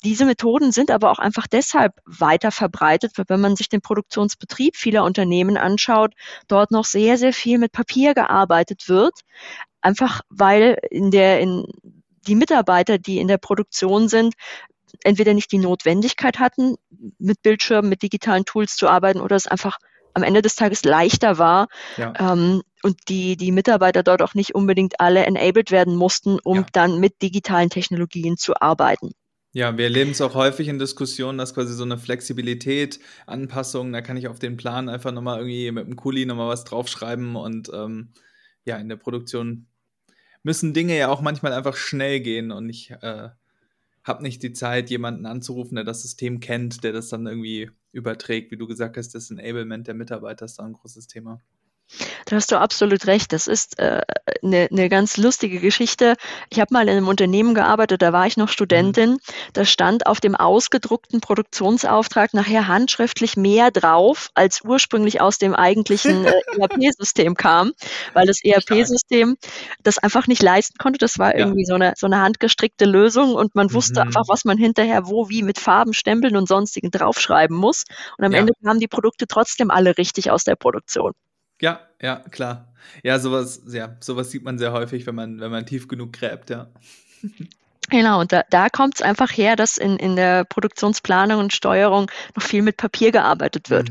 Diese Methoden sind aber auch einfach deshalb weiter verbreitet, weil wenn man sich den Produktionsbetrieb vieler Unternehmen anschaut, dort noch sehr, sehr viel mit Papier gearbeitet wird, einfach weil die Mitarbeiter, die in der Produktion sind, entweder nicht die Notwendigkeit hatten, mit Bildschirmen, mit digitalen Tools zu arbeiten, oder es einfach am Ende des Tages leichter war, und die Mitarbeiter dort auch nicht unbedingt alle enabled werden mussten, um dann mit digitalen Technologien zu arbeiten. Ja, wir erleben es auch häufig in Diskussionen, dass quasi so eine Flexibilität, Anpassung, da kann ich auf den Plan einfach nochmal irgendwie mit dem Kuli nochmal was draufschreiben, und in der Produktion müssen Dinge ja auch manchmal einfach schnell gehen, und ich habe nicht die Zeit, jemanden anzurufen, der das System kennt, der das dann irgendwie überträgt. Wie du gesagt hast, das Enablement der Mitarbeiter ist da ein großes Thema. Da hast du absolut recht. Das ist eine ganz lustige Geschichte. Ich habe mal in einem Unternehmen gearbeitet, da war ich noch Studentin. Da stand auf dem ausgedruckten Produktionsauftrag nachher handschriftlich mehr drauf, als ursprünglich aus dem eigentlichen ERP-System kam, weil das ERP-System das einfach nicht leisten konnte. Das war irgendwie so eine handgestrickte Lösung, und man wusste einfach, was man hinterher wo, wie mit Farben, Stempeln und sonstigen draufschreiben muss. Und am Ende kamen die Produkte trotzdem alle richtig aus der Produktion. Ja, klar. Ja, sowas sieht man sehr häufig, wenn man tief genug gräbt, ja. Genau, und da kommt es einfach her, dass in der Produktionsplanung und Steuerung noch viel mit Papier gearbeitet wird.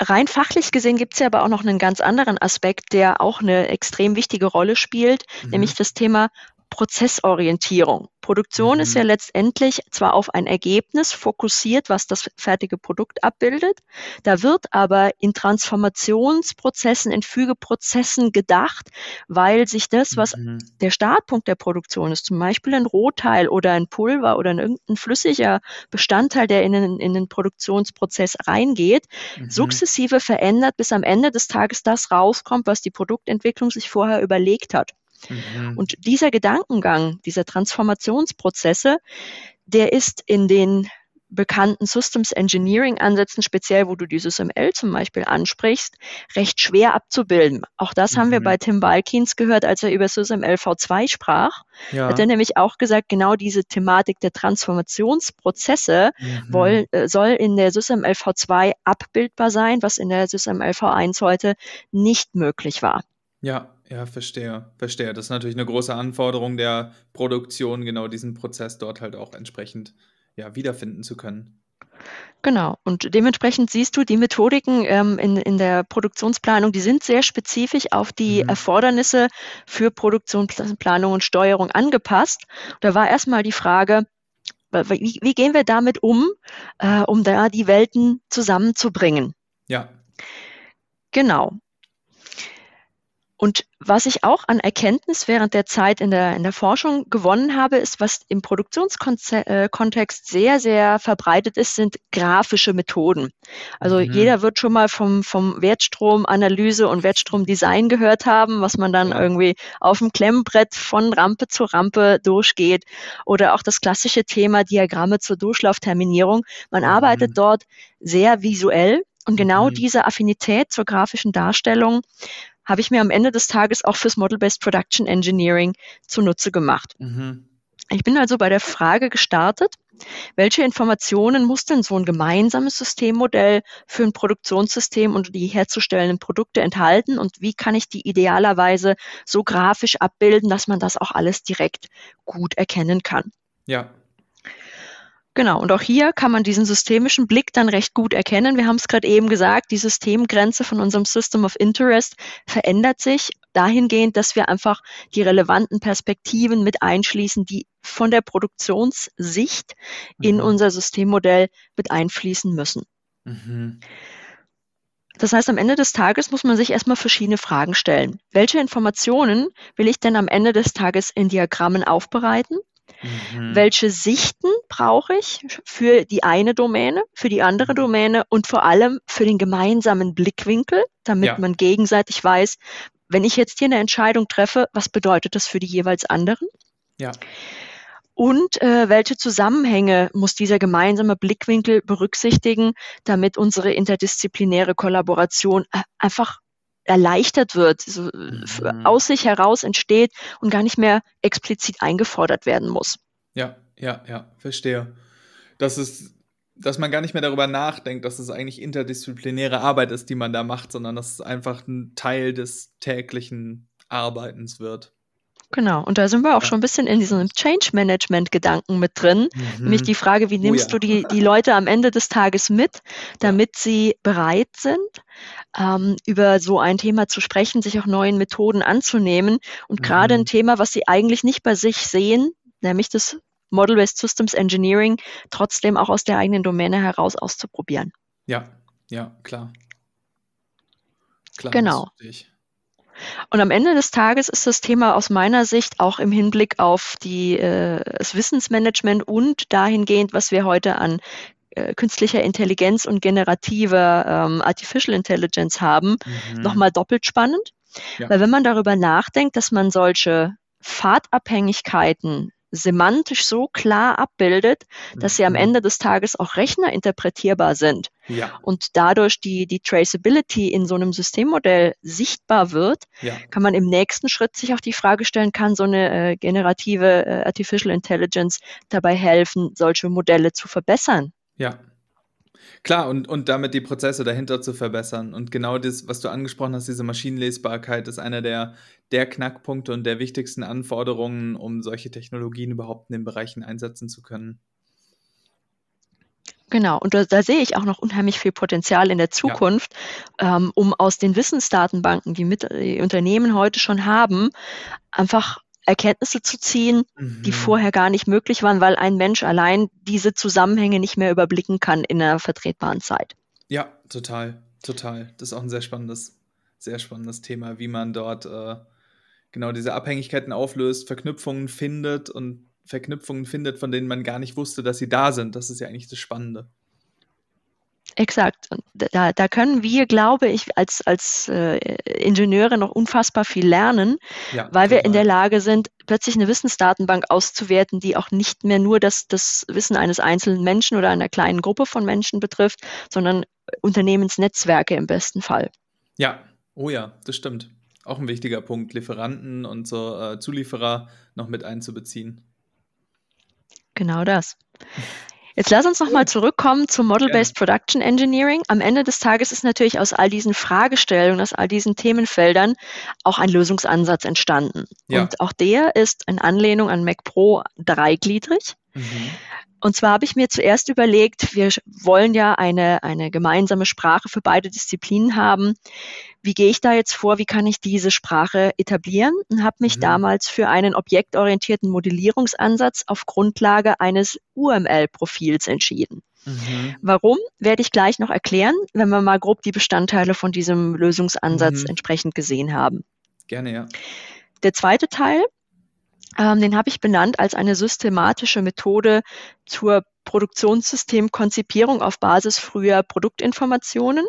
Rein fachlich gesehen gibt es ja aber auch noch einen ganz anderen Aspekt, der auch eine extrem wichtige Rolle spielt, nämlich das Thema Prozessorientierung. Produktion ist ja letztendlich zwar auf ein Ergebnis fokussiert, was das fertige Produkt abbildet, da wird aber in Transformationsprozessen, in Fügeprozessen gedacht, weil sich das, was der Startpunkt der Produktion ist, zum Beispiel ein Rohteil oder ein Pulver oder irgendein flüssiger Bestandteil, der in den Produktionsprozess reingeht, sukzessive verändert, bis am Ende des Tages das rauskommt, was die Produktentwicklung sich vorher überlegt hat. Und dieser Gedankengang, dieser Transformationsprozesse, der ist in den bekannten Systems Engineering Ansätzen, speziell wo du die SysML zum Beispiel ansprichst, recht schwer abzubilden. Auch das haben wir bei Tim Walkins gehört, als er über SysML V2 sprach. Ja. Hat er nämlich auch gesagt, genau diese Thematik der Transformationsprozesse soll in der SysML V2 abbildbar sein, was in der SysML V1 heute nicht möglich war. Ja, verstehe. Das ist natürlich eine große Anforderung der Produktion, genau diesen Prozess dort halt auch entsprechend wiederfinden zu können. Genau, und dementsprechend siehst du, die Methodiken in der Produktionsplanung, die sind sehr spezifisch auf die Erfordernisse für Produktionsplanung und Steuerung angepasst. Da war erstmal die Frage, Wie gehen wir damit um, um da die Welten zusammenzubringen? Ja. Genau. Und was ich auch an Erkenntnis während der Zeit in der Forschung gewonnen habe, ist, was im Produktionskontext sehr, sehr verbreitet ist, sind grafische Methoden. Also jeder wird schon mal vom Wertstromanalyse und Wertstromdesign gehört haben, was man dann irgendwie auf dem Klemmbrett von Rampe zu Rampe durchgeht. Oder auch das klassische Thema Diagramme zur Durchlaufterminierung. Man arbeitet dort sehr visuell und genau diese Affinität zur grafischen Darstellung habe ich mir am Ende des Tages auch fürs Model-Based Production Engineering zunutze gemacht. Ich bin also bei der Frage gestartet, welche Informationen muss denn so ein gemeinsames Systemmodell für ein Produktionssystem und die herzustellenden Produkte enthalten und wie kann ich die idealerweise so grafisch abbilden, dass man das auch alles direkt gut erkennen kann. Ja. Genau, und auch hier kann man diesen systemischen Blick dann recht gut erkennen. Wir haben es gerade eben gesagt, die Systemgrenze von unserem System of Interest verändert sich dahingehend, dass wir einfach die relevanten Perspektiven mit einschließen, die von der Produktionssicht in unser Systemmodell mit einfließen müssen. Das heißt, am Ende des Tages muss man sich erstmal verschiedene Fragen stellen. Welche Informationen will ich denn am Ende des Tages in Diagrammen aufbereiten? Welche Sichten brauche ich für die eine Domäne, für die andere Domäne und vor allem für den gemeinsamen Blickwinkel, damit man gegenseitig weiß, wenn ich jetzt hier eine Entscheidung treffe, was bedeutet das für die jeweils anderen? Ja. Und welche Zusammenhänge muss dieser gemeinsame Blickwinkel berücksichtigen, damit unsere interdisziplinäre Kollaboration einfach erleichtert wird, so aus sich heraus entsteht und gar nicht mehr explizit eingefordert werden muss. Ja, verstehe. Dass man gar nicht mehr darüber nachdenkt, dass es eigentlich interdisziplinäre Arbeit ist, die man da macht, sondern dass es einfach ein Teil des täglichen Arbeitens wird. Genau, und da sind wir auch schon ein bisschen in diesem Change-Management-Gedanken mit drin, nämlich die Frage, wie nimmst du die Leute am Ende des Tages mit, damit sie bereit sind, über so ein Thema zu sprechen, sich auch neuen Methoden anzunehmen und gerade ein Thema, was sie eigentlich nicht bei sich sehen, nämlich das Model-Based Systems Engineering, trotzdem auch aus der eigenen Domäne heraus auszuprobieren. Ja, klar. Genau. Und am Ende des Tages ist das Thema aus meiner Sicht auch im Hinblick auf das Wissensmanagement und dahingehend, was wir heute an künstlicher Intelligenz und generativer Artificial Intelligence haben, nochmal doppelt spannend. Ja. Weil wenn man darüber nachdenkt, dass man solche Pfadabhängigkeiten semantisch so klar abbildet, dass sie am Ende des Tages auch rechnerinterpretierbar sind und dadurch die Traceability in so einem Systemmodell sichtbar wird, kann man im nächsten Schritt sich auch die Frage stellen, kann so eine generative Artificial Intelligence dabei helfen, solche Modelle zu verbessern? Ja, klar, und damit die Prozesse dahinter zu verbessern. Und genau das, was du angesprochen hast, diese Maschinenlesbarkeit ist einer der Knackpunkte und der wichtigsten Anforderungen, um solche Technologien überhaupt in den Bereichen einsetzen zu können. Genau, und da sehe ich auch noch unheimlich viel Potenzial in der Zukunft, um aus den Wissensdatenbanken, die Unternehmen heute schon haben, einfach Erkenntnisse zu ziehen, die vorher gar nicht möglich waren, weil ein Mensch allein diese Zusammenhänge nicht mehr überblicken kann in einer vertretbaren Zeit. Ja, total. Das ist auch ein sehr spannendes Thema, wie man dort genau diese Abhängigkeiten auflöst, Verknüpfungen findet, von denen man gar nicht wusste, dass sie da sind. Das ist ja eigentlich das Spannende. Exakt. Und da können wir, glaube ich, als Ingenieure noch unfassbar viel lernen, weil wir in der Lage sind, plötzlich eine Wissensdatenbank auszuwerten, die auch nicht mehr nur das Wissen eines einzelnen Menschen oder einer kleinen Gruppe von Menschen betrifft, sondern Unternehmensnetzwerke im besten Fall. Ja, oh ja, das stimmt. Auch ein wichtiger Punkt, Lieferanten und so Zulieferer noch mit einzubeziehen. Genau das. Jetzt lass uns nochmal zurückkommen zum Model-Based Production Engineering. Am Ende des Tages ist natürlich aus all diesen Fragestellungen, aus all diesen Themenfeldern auch ein Lösungsansatz entstanden. Ja. Und auch der ist in Anlehnung an MecPro dreigliedrig. Und zwar habe ich mir zuerst überlegt, wir wollen ja eine gemeinsame Sprache für beide Disziplinen haben. Wie gehe ich da jetzt vor? Wie kann ich diese Sprache etablieren? Und habe mich damals für einen objektorientierten Modellierungsansatz auf Grundlage eines UML-Profils entschieden. Warum, werde ich gleich noch erklären, wenn wir mal grob die Bestandteile von diesem Lösungsansatz entsprechend gesehen haben. Gerne, ja. Der zweite Teil, den habe ich benannt als eine systematische Methode zur Produktionssystemkonzipierung auf Basis früher Produktinformationen.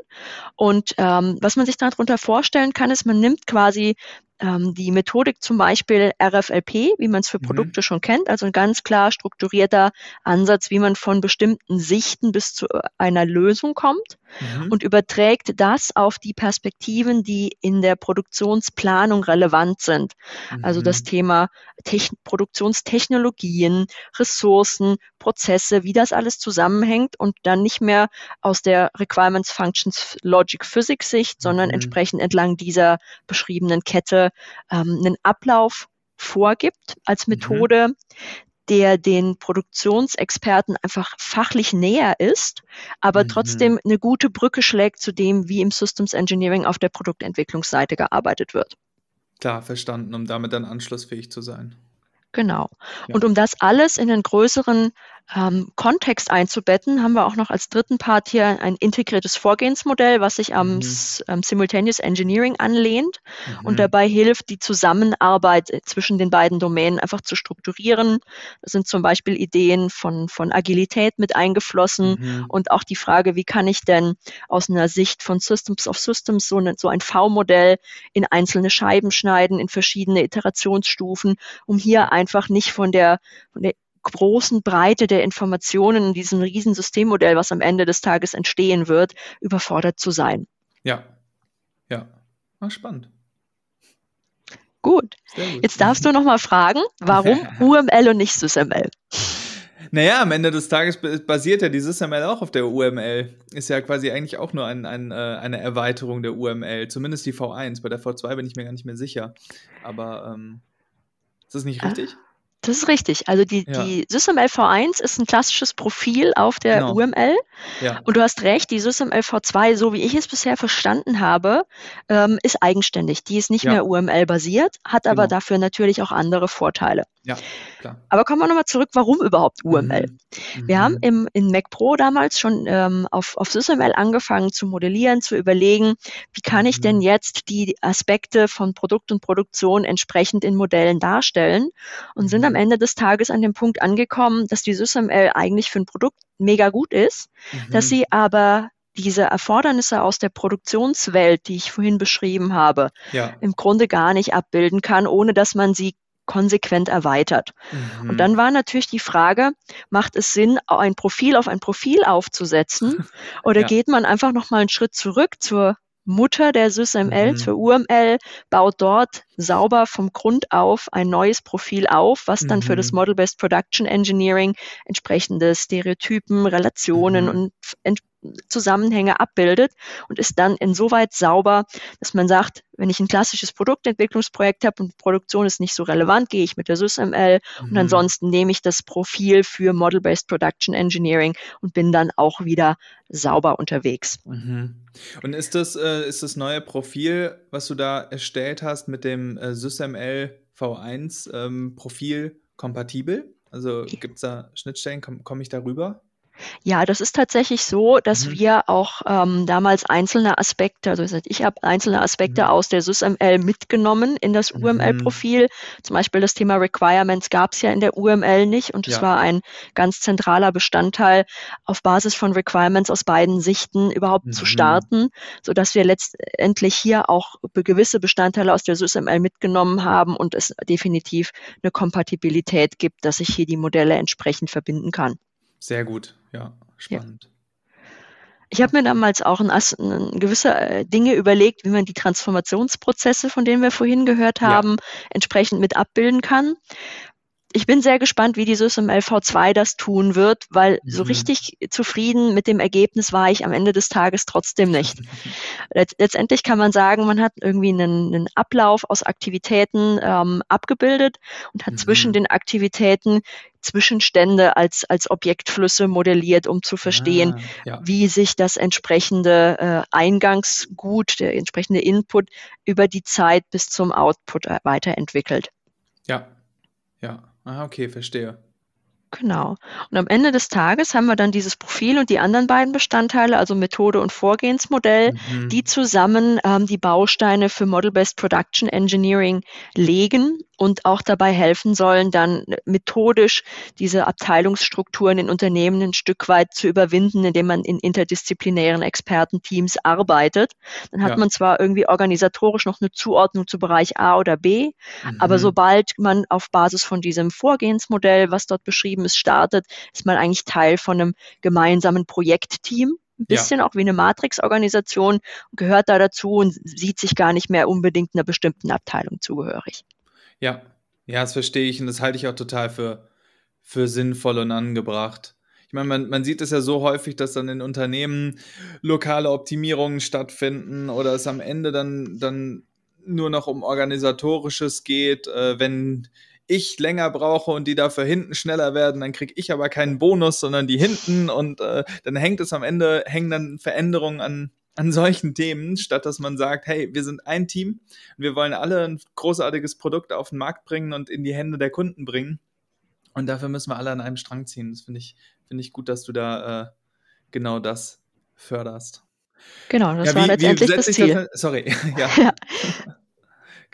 Und was man sich darunter vorstellen kann, ist, man nimmt quasi die Methodik zum Beispiel RFLP, wie man es für Produkte schon kennt, also ein ganz klar strukturierter Ansatz, wie man von bestimmten Sichten bis zu einer Lösung kommt und überträgt das auf die Perspektiven, die in der Produktionsplanung relevant sind. Also das Thema Produktionstechnologien, Ressourcen, Prozesse, wie das alles zusammenhängt und dann nicht mehr aus der Requirements, Functions, Logic, Physics Sicht, sondern entsprechend entlang dieser beschriebenen Kette einen Ablauf vorgibt als Methode, der den Produktionsexperten einfach fachlich näher ist, aber trotzdem eine gute Brücke schlägt zu dem, wie im Systems Engineering auf der Produktentwicklungsseite gearbeitet wird. Klar, verstanden, um damit dann anschlussfähig zu sein. Genau. Ja. Und um das alles in einen größeren Kontext einzubetten, haben wir auch noch als dritten Part hier ein integriertes Vorgehensmodell, was sich am Simultaneous Engineering anlehnt und dabei hilft, die Zusammenarbeit zwischen den beiden Domänen einfach zu strukturieren. Da sind zum Beispiel Ideen von Agilität mit eingeflossen und auch die Frage, wie kann ich denn aus einer Sicht von Systems of Systems so ein V-Modell in einzelne Scheiben schneiden, in verschiedene Iterationsstufen, um hier einfach nicht von der großen Breite der Informationen in diesem riesen Systemmodell, was am Ende des Tages entstehen wird, überfordert zu sein. Ja, ja. War spannend. Gut. Jetzt darfst du nochmal fragen, warum UML und nicht SysML? Naja, am Ende des Tages basiert ja die SysML auch auf der UML. Ist ja quasi eigentlich auch nur eine Erweiterung der UML, zumindest die V1. Bei der V2 bin ich mir gar nicht mehr sicher. Aber ist das nicht richtig? Das ist richtig. Also die SysML V1 ist ein klassisches Profil auf der UML. Ja. Und du hast recht, die SysML V2, so wie ich es bisher verstanden habe, ist eigenständig. Die ist nicht mehr UML-basiert, hat aber dafür natürlich auch andere Vorteile. Ja, klar. Aber kommen wir nochmal zurück, warum überhaupt UML? Wir haben in MecPro damals schon auf SysML angefangen zu modellieren, zu überlegen, wie kann ich denn jetzt die Aspekte von Produkt und Produktion entsprechend in Modellen darstellen und sind am Ende des Tages an dem Punkt angekommen, dass die SysML eigentlich für ein Produkt mega gut ist, dass sie aber diese Erfordernisse aus der Produktionswelt, die ich vorhin beschrieben habe, im Grunde gar nicht abbilden kann, ohne dass man sie konsequent erweitert. Und dann war natürlich die Frage, macht es Sinn, ein Profil aufzusetzen oder geht man einfach nochmal einen Schritt zurück zur Mutter der SysML, zur UML, baut dort sauber vom Grund auf ein neues Profil auf, was dann für das Model-Based Production Engineering entsprechende Stereotypen, Relationen und Zusammenhänge abbildet und ist dann insoweit sauber, dass man sagt, wenn ich ein klassisches Produktentwicklungsprojekt habe und Produktion ist nicht so relevant, gehe ich mit der SysML und ansonsten nehme ich das Profil für Model-Based Production Engineering und bin dann auch wieder sauber unterwegs. Und ist das neue Profil, was du da erstellt hast, mit dem SysML V1 Profil kompatibel? Also gibt es da Schnittstellen? Komme ich da rüber? Ja, das ist tatsächlich so, dass wir auch damals einzelne Aspekte, also ich habe einzelne Aspekte aus der SysML mitgenommen in das UML-Profil. Zum Beispiel das Thema Requirements gab es ja in der UML nicht und es war ein ganz zentraler Bestandteil, auf Basis von Requirements aus beiden Sichten überhaupt zu starten, sodass wir letztendlich hier auch gewisse Bestandteile aus der SysML mitgenommen haben und es definitiv eine Kompatibilität gibt, dass ich hier die Modelle entsprechend verbinden kann. Sehr gut, ja, spannend. Ja. Ich habe mir damals auch gewisse Dinge überlegt, wie man die Transformationsprozesse, von denen wir vorhin gehört haben, entsprechend mit abbilden kann. Ich bin sehr gespannt, wie die SysML V2 das tun wird, weil so richtig zufrieden mit dem Ergebnis war ich am Ende des Tages trotzdem nicht. Letztendlich kann man sagen, man hat irgendwie einen Ablauf aus Aktivitäten abgebildet und hat zwischen den Aktivitäten Zwischenstände als Objektflüsse modelliert, um zu verstehen, wie sich das entsprechende Eingangsgut, der entsprechende Input über die Zeit bis zum Output weiterentwickelt. Ja. Ah, okay, verstehe. Genau. Und am Ende des Tages haben wir dann dieses Profil und die anderen beiden Bestandteile, also Methode und Vorgehensmodell, die zusammen die Bausteine für Model-Based Production Engineering legen und auch dabei helfen sollen, dann methodisch diese Abteilungsstrukturen in Unternehmen ein Stück weit zu überwinden, indem man in interdisziplinären Expertenteams arbeitet. Dann hat man zwar irgendwie organisatorisch noch eine Zuordnung zu Bereich A oder B, aber sobald man auf Basis von diesem Vorgehensmodell, was dort beschrieben ist, startet, ist man eigentlich Teil von einem gemeinsamen Projektteam. Ein bisschen auch wie eine Matrix-Organisation, gehört da dazu und sieht sich gar nicht mehr unbedingt einer bestimmten Abteilung zugehörig. Ja, das verstehe ich und das halte ich auch total für sinnvoll und angebracht. Ich meine, man sieht es ja so häufig, dass dann in Unternehmen lokale Optimierungen stattfinden oder es am Ende dann nur noch um Organisatorisches geht. Wenn ich länger brauche und die dafür hinten schneller werden, dann kriege ich aber keinen Bonus, sondern die hinten und dann hängen dann Veränderungen an solchen Themen, statt dass man sagt, hey, wir sind ein Team und wir wollen alle ein großartiges Produkt auf den Markt bringen und in die Hände der Kunden bringen und dafür müssen wir alle an einem Strang ziehen. Das finde ich gut, dass du da genau das förderst. Genau, das war letztendlich das Ziel.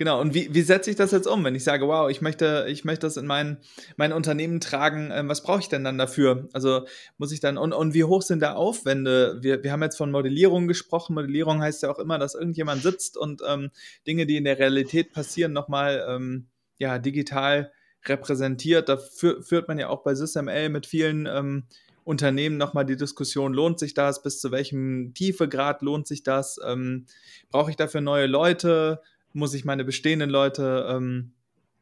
Genau, und wie setze ich das jetzt um, wenn ich sage, wow, ich möchte das in mein Unternehmen tragen, was brauche ich denn dann dafür? Also muss ich dann, und wie hoch sind da Aufwände? Wir haben jetzt von Modellierung gesprochen. Modellierung heißt ja auch immer, dass irgendjemand sitzt und Dinge, die in der Realität passieren, nochmal digital repräsentiert. Da führt man ja auch bei SysML mit vielen Unternehmen nochmal die Diskussion, lohnt sich das? Bis zu welchem Tiefegrad lohnt sich das? Brauche ich dafür neue Leute? Muss ich meine bestehenden Leute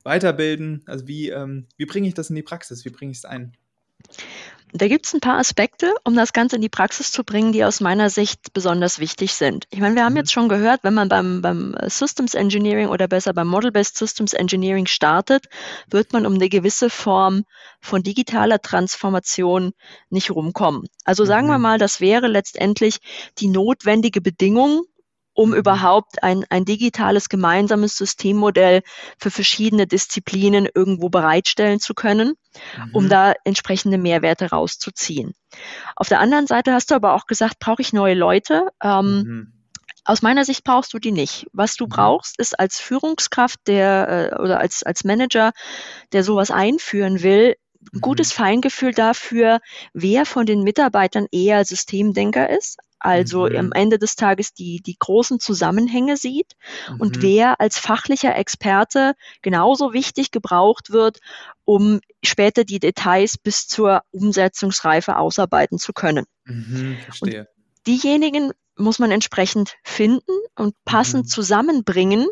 weiterbilden? Also wie bringe ich das in die Praxis? Wie bringe ich es ein? Da gibt es ein paar Aspekte, um das Ganze in die Praxis zu bringen, die aus meiner Sicht besonders wichtig sind. Ich meine, wir haben jetzt schon gehört, wenn man beim Systems Engineering oder besser beim Model-Based Systems Engineering startet, wird man um eine gewisse Form von digitaler Transformation nicht rumkommen. Also sagen wir mal, das wäre letztendlich die notwendige Bedingung, um überhaupt ein digitales gemeinsames Systemmodell für verschiedene Disziplinen irgendwo bereitstellen zu können, um da entsprechende Mehrwerte rauszuziehen. Auf der anderen Seite hast du aber auch gesagt, brauche ich neue Leute? Aus meiner Sicht brauchst du die nicht. Was du brauchst, ist als Führungskraft oder als Manager, der sowas einführen will, ein gutes Feingefühl dafür, wer von den Mitarbeitern eher Systemdenker ist, also am Ende des Tages die großen Zusammenhänge sieht und wer als fachlicher Experte genauso wichtig gebraucht wird, um später die Details bis zur Umsetzungsreife ausarbeiten zu können. Verstehe. Und diejenigen muss man entsprechend finden und passend zusammenbringen,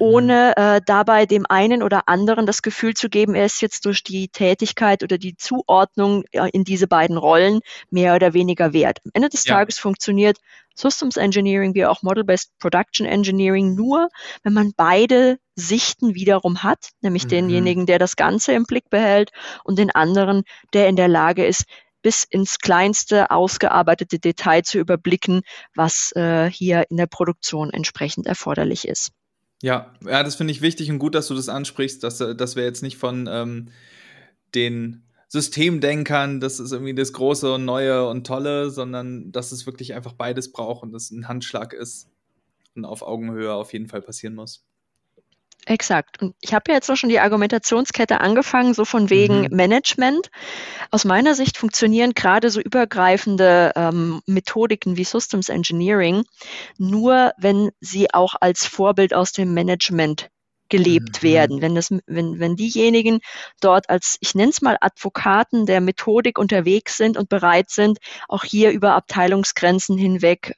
ohne dabei dem einen oder anderen das Gefühl zu geben, er ist jetzt durch die Tätigkeit oder die Zuordnung in diese beiden Rollen mehr oder weniger wert. Am Ende des Tages funktioniert Systems Engineering wie auch Model-Based Production Engineering nur, wenn man beide Sichten wiederum hat, nämlich denjenigen, der das Ganze im Blick behält und den anderen, der in der Lage ist, bis ins kleinste ausgearbeitete Detail zu überblicken, was hier in der Produktion entsprechend erforderlich ist. Ja, das finde ich wichtig und gut, dass du das ansprichst, dass wir jetzt nicht von den Systemdenkern, das ist irgendwie das Große und Neue und Tolle, sondern dass es wirklich einfach beides braucht und das ein Handschlag ist und auf Augenhöhe auf jeden Fall passieren muss. Exakt. Und ich habe ja jetzt auch schon die Argumentationskette angefangen, so von wegen Management. Aus meiner Sicht funktionieren gerade so übergreifende Methodiken wie Systems Engineering nur, wenn sie auch als Vorbild aus dem Management gelebt werden. Wenn diejenigen dort als, ich nenne es mal, Advokaten der Methodik unterwegs sind und bereit sind, auch hier über Abteilungsgrenzen hinweg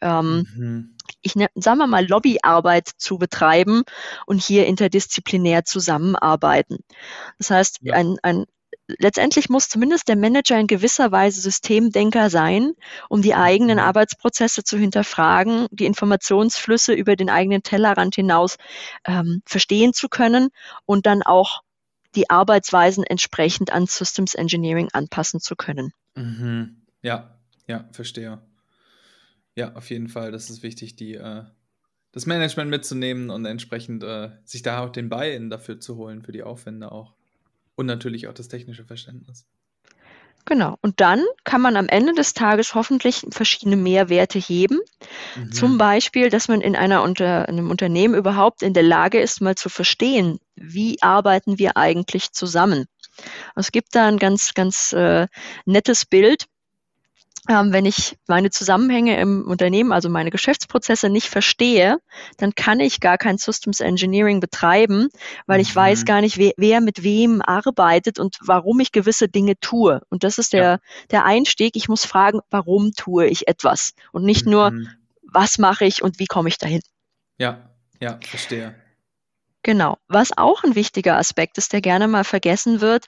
sagen wir mal, Lobbyarbeit zu betreiben und hier interdisziplinär zusammenarbeiten. Das heißt, letztendlich muss zumindest der Manager in gewisser Weise Systemdenker sein, um die eigenen Arbeitsprozesse zu hinterfragen, die Informationsflüsse über den eigenen Tellerrand hinaus verstehen zu können und dann auch die Arbeitsweisen entsprechend an Systems Engineering anpassen zu können. Mhm. Ja, verstehe. Ja, auf jeden Fall, das ist wichtig, das Management mitzunehmen und entsprechend sich da auch den Buy-in dafür zu holen, für die Aufwände auch. Und natürlich auch das technische Verständnis. Genau. Und dann kann man am Ende des Tages hoffentlich verschiedene Mehrwerte heben. Mhm. Zum Beispiel, dass man in einem Unternehmen überhaupt in der Lage ist, mal zu verstehen, wie arbeiten wir eigentlich zusammen. Es gibt da ein ganz, ganz nettes Bild. Wenn ich meine Zusammenhänge im Unternehmen, also meine Geschäftsprozesse nicht verstehe, dann kann ich gar kein Systems Engineering betreiben, weil ich weiß gar nicht, wer mit wem arbeitet und warum ich gewisse Dinge tue. Und das ist der Einstieg. Ich muss fragen, warum tue ich etwas? Und nicht nur, was mache ich und wie komme ich dahin? Ja, verstehe. Genau. Was auch ein wichtiger Aspekt ist, der gerne mal vergessen wird,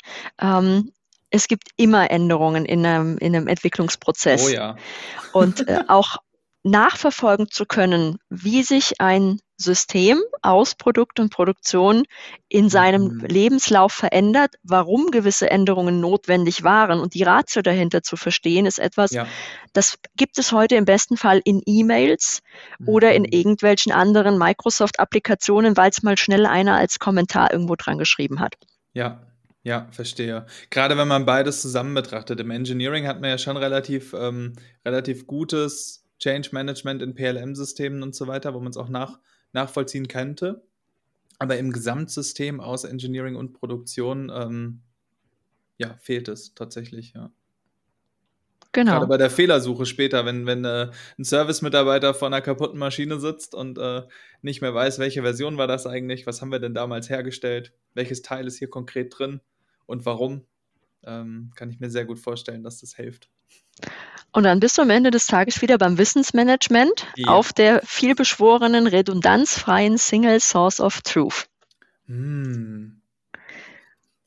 es gibt immer Änderungen in einem Entwicklungsprozess. Oh ja. Und auch nachverfolgen zu können, wie sich ein System aus Produkt und Produktion in seinem Lebenslauf verändert, warum gewisse Änderungen notwendig waren und die Ratio dahinter zu verstehen, ist etwas, das gibt es heute im besten Fall in E-Mails oder in irgendwelchen anderen Microsoft-Applikationen, weil es mal schnell einer als Kommentar irgendwo dran geschrieben hat. Ja, verstehe. Gerade wenn man beides zusammen betrachtet. Im Engineering hat man ja schon relativ gutes Change-Management in PLM-Systemen und so weiter, wo man es auch nachvollziehen könnte. Aber im Gesamtsystem aus Engineering und Produktion fehlt es tatsächlich, ja. Genau. Gerade bei der Fehlersuche später, wenn ein Service-Mitarbeiter vor einer kaputten Maschine sitzt und nicht mehr weiß, welche Version war das eigentlich, was haben wir denn damals hergestellt, welches Teil ist hier konkret drin und warum, kann ich mir sehr gut vorstellen, dass das hilft. Und dann bist du am Ende des Tages wieder beim Wissensmanagement auf der vielbeschworenen, redundanzfreien Single Source of Truth. Und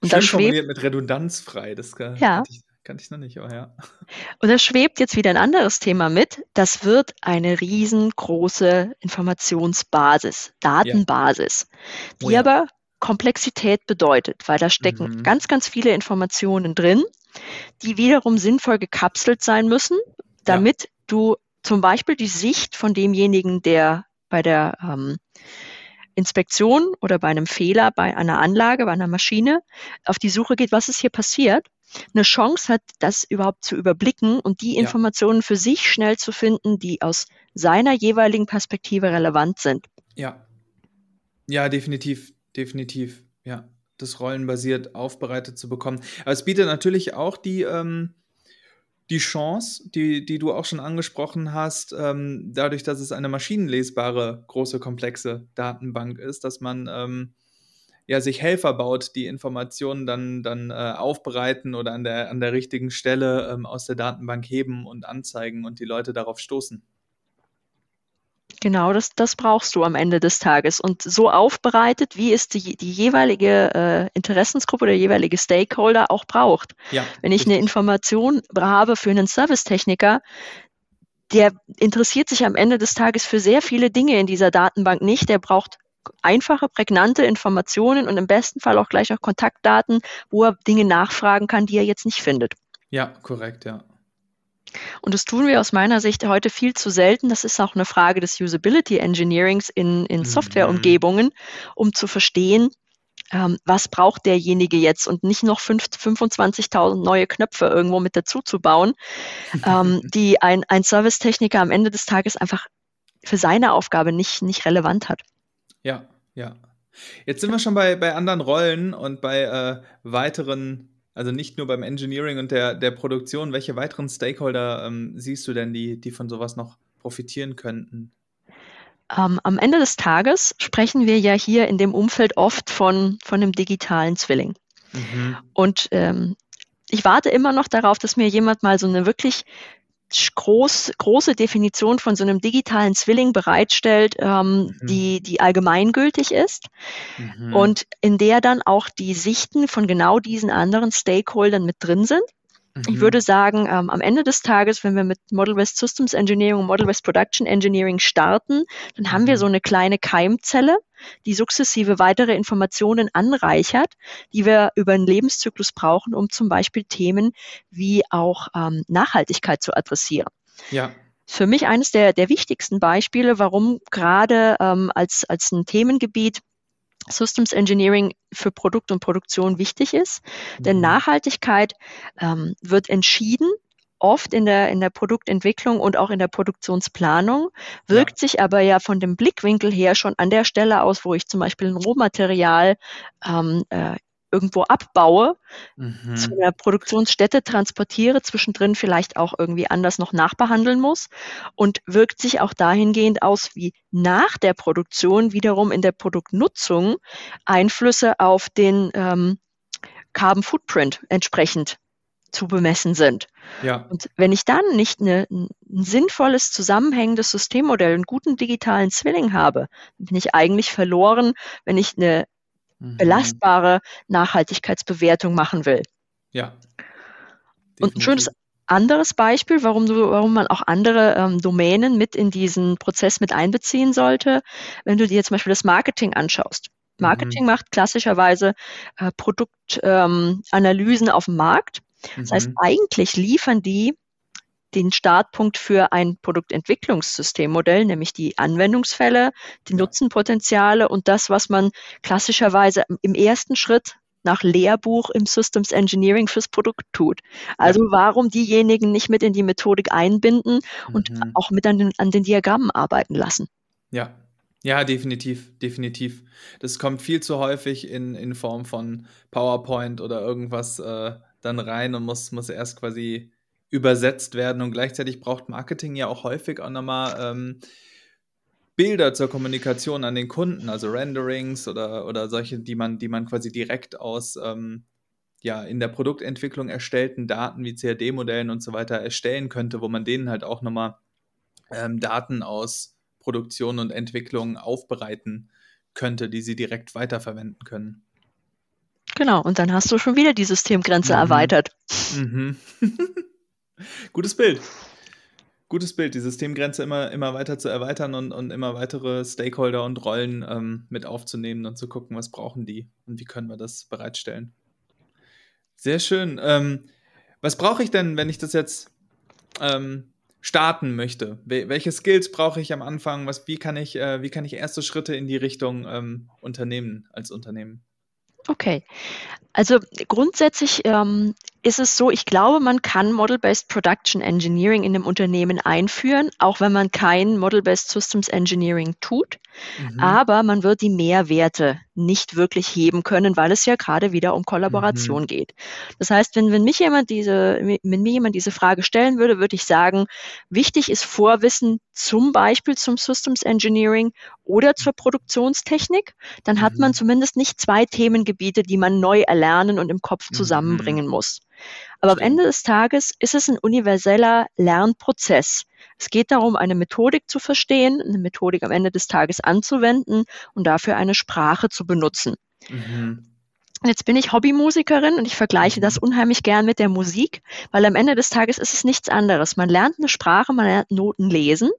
schön formuliert mit redundanzfrei, das kannte ich noch nicht, aber ja. Und da schwebt jetzt wieder ein anderes Thema mit. Das wird eine riesengroße Informationsbasis, Datenbasis, die aber Komplexität bedeutet, weil da stecken ganz, ganz viele Informationen drin, die wiederum sinnvoll gekapselt sein müssen, damit du zum Beispiel die Sicht von demjenigen, der bei der Inspektion oder bei einem Fehler, bei einer Anlage, bei einer Maschine auf die Suche geht, was ist hier passiert, eine Chance hat, das überhaupt zu überblicken und die Informationen für sich schnell zu finden, die aus seiner jeweiligen Perspektive relevant sind. Ja, definitiv. Ja, das rollenbasiert aufbereitet zu bekommen. Aber es bietet natürlich auch die Chance, die du auch schon angesprochen hast, dadurch, dass es eine maschinenlesbare, große, komplexe Datenbank ist, dass man sich Helfer baut, die Informationen dann aufbereiten oder an der richtigen Stelle aus der Datenbank heben und anzeigen und die Leute darauf stoßen. Genau, das brauchst du am Ende des Tages. Und so aufbereitet, wie es die jeweilige Interessensgruppe oder der jeweilige Stakeholder auch braucht. Ja, wenn ich eine Information habe für einen Servicetechniker, der interessiert sich am Ende des Tages für sehr viele Dinge in dieser Datenbank nicht. Der braucht einfache, prägnante Informationen und im besten Fall auch gleich noch Kontaktdaten, wo er Dinge nachfragen kann, die er jetzt nicht findet. Ja, korrekt, ja. Und das tun wir aus meiner Sicht heute viel zu selten. Das ist auch eine Frage des Usability Engineerings in Softwareumgebungen, um zu verstehen, was braucht derjenige jetzt und nicht noch 25.000 neue Knöpfe irgendwo mit dazu zu bauen, die ein Servicetechniker am Ende des Tages einfach für seine Aufgabe nicht relevant hat. Ja. Jetzt sind wir schon bei anderen Rollen und bei weiteren, also nicht nur beim Engineering und der Produktion. Welche weiteren Stakeholder siehst du denn, die von sowas noch profitieren könnten? Am Ende des Tages sprechen wir ja hier in dem Umfeld oft von einem digitalen Zwilling. Und ich warte immer noch darauf, dass mir jemand mal so eine wirklich große Definition von so einem digitalen Zwilling bereitstellt, die allgemeingültig ist und in der dann auch die Sichten von genau diesen anderen Stakeholdern mit drin sind Ich würde sagen, am Ende des Tages, wenn wir mit Model-Based Systems Engineering und Model-Based Production Engineering starten, dann haben wir so eine kleine Keimzelle, die sukzessive weitere Informationen anreichert, die wir über den Lebenszyklus brauchen, um zum Beispiel Themen wie auch Nachhaltigkeit zu adressieren. Ja. Für mich eines der wichtigsten Beispiele, warum gerade als ein Themengebiet Systems Engineering für Produkt und Produktion wichtig ist. Denn Nachhaltigkeit wird entschieden, oft in der Produktentwicklung und auch in der Produktionsplanung, wirkt sich aber ja von dem Blickwinkel her schon an der Stelle aus, wo ich zum Beispiel ein Rohmaterial irgendwo abbaue, zu einer Produktionsstätte transportiere, zwischendrin vielleicht auch irgendwie anders noch nachbehandeln muss und wirkt sich auch dahingehend aus, wie nach der Produktion wiederum in der Produktnutzung Einflüsse auf den Carbon Footprint entsprechend zu bemessen sind. Ja. Und wenn ich dann nicht ein sinnvolles, zusammenhängendes Systemmodell, einen guten digitalen Zwilling habe, bin ich eigentlich verloren, wenn ich eine belastbare Nachhaltigkeitsbewertung machen will. Ja. Definitiv. Und ein schönes anderes Beispiel, warum man auch andere Domänen mit in diesen Prozess mit einbeziehen sollte, wenn du dir jetzt zum Beispiel das Marketing anschaust. Marketing macht klassischerweise Produktanalysen auf dem Markt. Das heißt, eigentlich liefern die den Startpunkt für ein Produktentwicklungssystemmodell, nämlich die Anwendungsfälle, die Nutzenpotenziale und das, was man klassischerweise im ersten Schritt nach Lehrbuch im Systems Engineering fürs Produkt tut. Also warum diejenigen nicht mit in die Methodik einbinden und auch mit an den Diagrammen arbeiten lassen? Ja. Ja, definitiv. Das kommt viel zu häufig in Form von PowerPoint oder irgendwas dann rein und muss erst quasi übersetzt werden und gleichzeitig braucht Marketing ja auch häufig auch nochmal Bilder zur Kommunikation an den Kunden, also Renderings oder solche, die man quasi direkt aus in der Produktentwicklung erstellten Daten wie CAD-Modellen und so weiter erstellen könnte, wo man denen halt auch nochmal Daten aus Produktion und Entwicklung aufbereiten könnte, die sie direkt weiterverwenden können. Genau, und dann hast du schon wieder die Systemgrenze erweitert. Gutes Bild, die Systemgrenze immer weiter zu erweitern und immer weitere Stakeholder und Rollen mit aufzunehmen und zu gucken, was brauchen die und wie können wir das bereitstellen. Sehr schön. Was brauche ich denn, wenn ich das jetzt starten möchte? Welche Skills brauche ich am Anfang? Wie kann ich erste Schritte in die Richtung unternehmen als Unternehmen? Okay, also grundsätzlich ist es so, ich glaube, man kann Model-Based Production Engineering in einem Unternehmen einführen, auch wenn man kein Model-Based Systems Engineering tut, aber man wird die Mehrwerte nicht wirklich heben können, weil es ja gerade wieder um Kollaboration geht. Das heißt, wenn mir jemand diese Frage stellen würde, würde ich sagen, wichtig ist Vorwissen zum Beispiel zum Systems Engineering oder zur Produktionstechnik, dann hat man zumindest nicht zwei Themengebiete, die man neu erlernen und im Kopf zusammenbringen muss. Aber am Ende des Tages ist es ein universeller Lernprozess. Es geht darum, eine Methodik zu verstehen, eine Methodik am Ende des Tages anzuwenden und dafür eine Sprache zu benutzen. Jetzt bin ich Hobbymusikerin und ich vergleiche das unheimlich gern mit der Musik, weil am Ende des Tages ist es nichts anderes. Man lernt eine Sprache, man lernt Noten lesen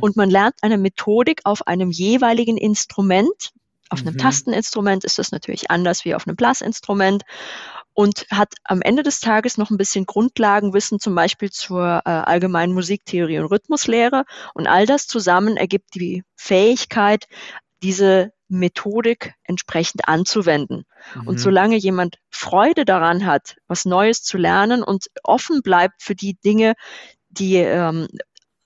und man lernt eine Methodik auf einem jeweiligen Instrument. Auf einem Tasteninstrument ist das natürlich anders wie auf einem Blasinstrument und hat am Ende des Tages noch ein bisschen Grundlagenwissen, zum Beispiel zur allgemeinen Musiktheorie und Rhythmuslehre. Und all das zusammen ergibt die Fähigkeit, diese Methodik entsprechend anzuwenden. Und solange jemand Freude daran hat, was Neues zu lernen und offen bleibt für die Dinge, die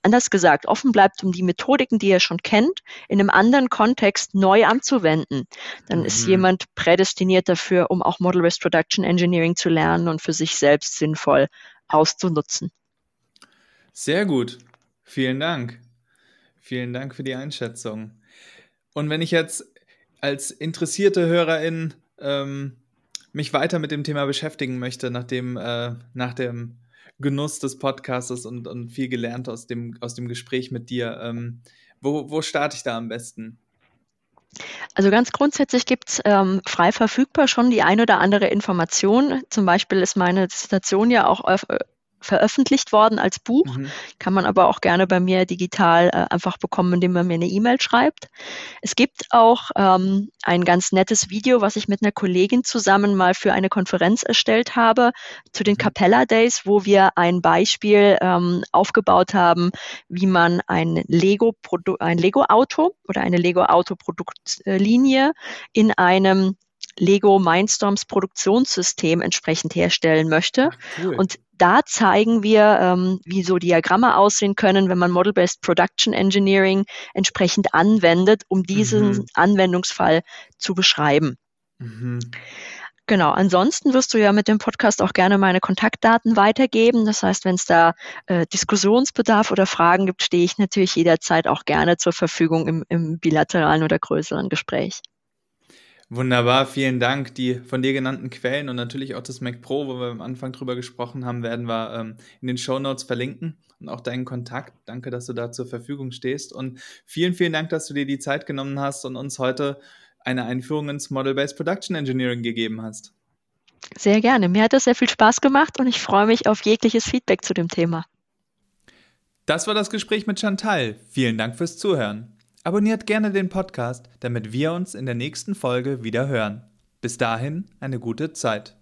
anders gesagt, offen bleibt, um die Methodiken, die er schon kennt, in einem anderen Kontext neu anzuwenden, dann ist jemand prädestiniert dafür, um auch Model-Based Production Engineering zu lernen und für sich selbst sinnvoll auszunutzen. Sehr gut. Vielen Dank. Vielen Dank für die Einschätzung. Und wenn ich jetzt als interessierte Hörerin mich weiter mit dem Thema beschäftigen möchte, nach dem Genuss des Podcasts und viel gelernt aus dem Gespräch mit dir. Wo starte ich da am besten? Also ganz grundsätzlich gibt es frei verfügbar schon die ein oder andere Information. Zum Beispiel ist meine Dissertation ja auch veröffentlicht worden als Buch. Kann man aber auch gerne bei mir digital einfach bekommen, indem man mir eine E-Mail schreibt. Es gibt auch ein ganz nettes Video, was ich mit einer Kollegin zusammen mal für eine Konferenz erstellt habe, zu den Capella Days, wo wir ein Beispiel aufgebaut haben, wie man ein Lego-Auto oder eine Lego-Auto-Produktlinie in einem Lego-Mindstorms-Produktionssystem entsprechend herstellen möchte. Ach, cool. Und da zeigen wir, wie so Diagramme aussehen können, wenn man Model-Based Production Engineering entsprechend anwendet, um diesen Anwendungsfall zu beschreiben. Genau, ansonsten wirst du ja mit dem Podcast auch gerne meine Kontaktdaten weitergeben. Das heißt, wenn es da Diskussionsbedarf oder Fragen gibt, stehe ich natürlich jederzeit auch gerne zur Verfügung im bilateralen oder größeren Gespräch. Wunderbar, vielen Dank. Die von dir genannten Quellen und natürlich auch das MecPro, wo wir am Anfang drüber gesprochen haben, werden wir in den Shownotes verlinken und auch deinen Kontakt. Danke, dass du da zur Verfügung stehst und vielen, vielen Dank, dass du dir die Zeit genommen hast und uns heute eine Einführung ins Model-Based Production Engineering gegeben hast. Sehr gerne. Mir hat das sehr viel Spaß gemacht und ich freue mich auf jegliches Feedback zu dem Thema. Das war das Gespräch mit Chantal. Vielen Dank fürs Zuhören. Abonniert gerne den Podcast, damit wir uns in der nächsten Folge wieder hören. Bis dahin eine gute Zeit.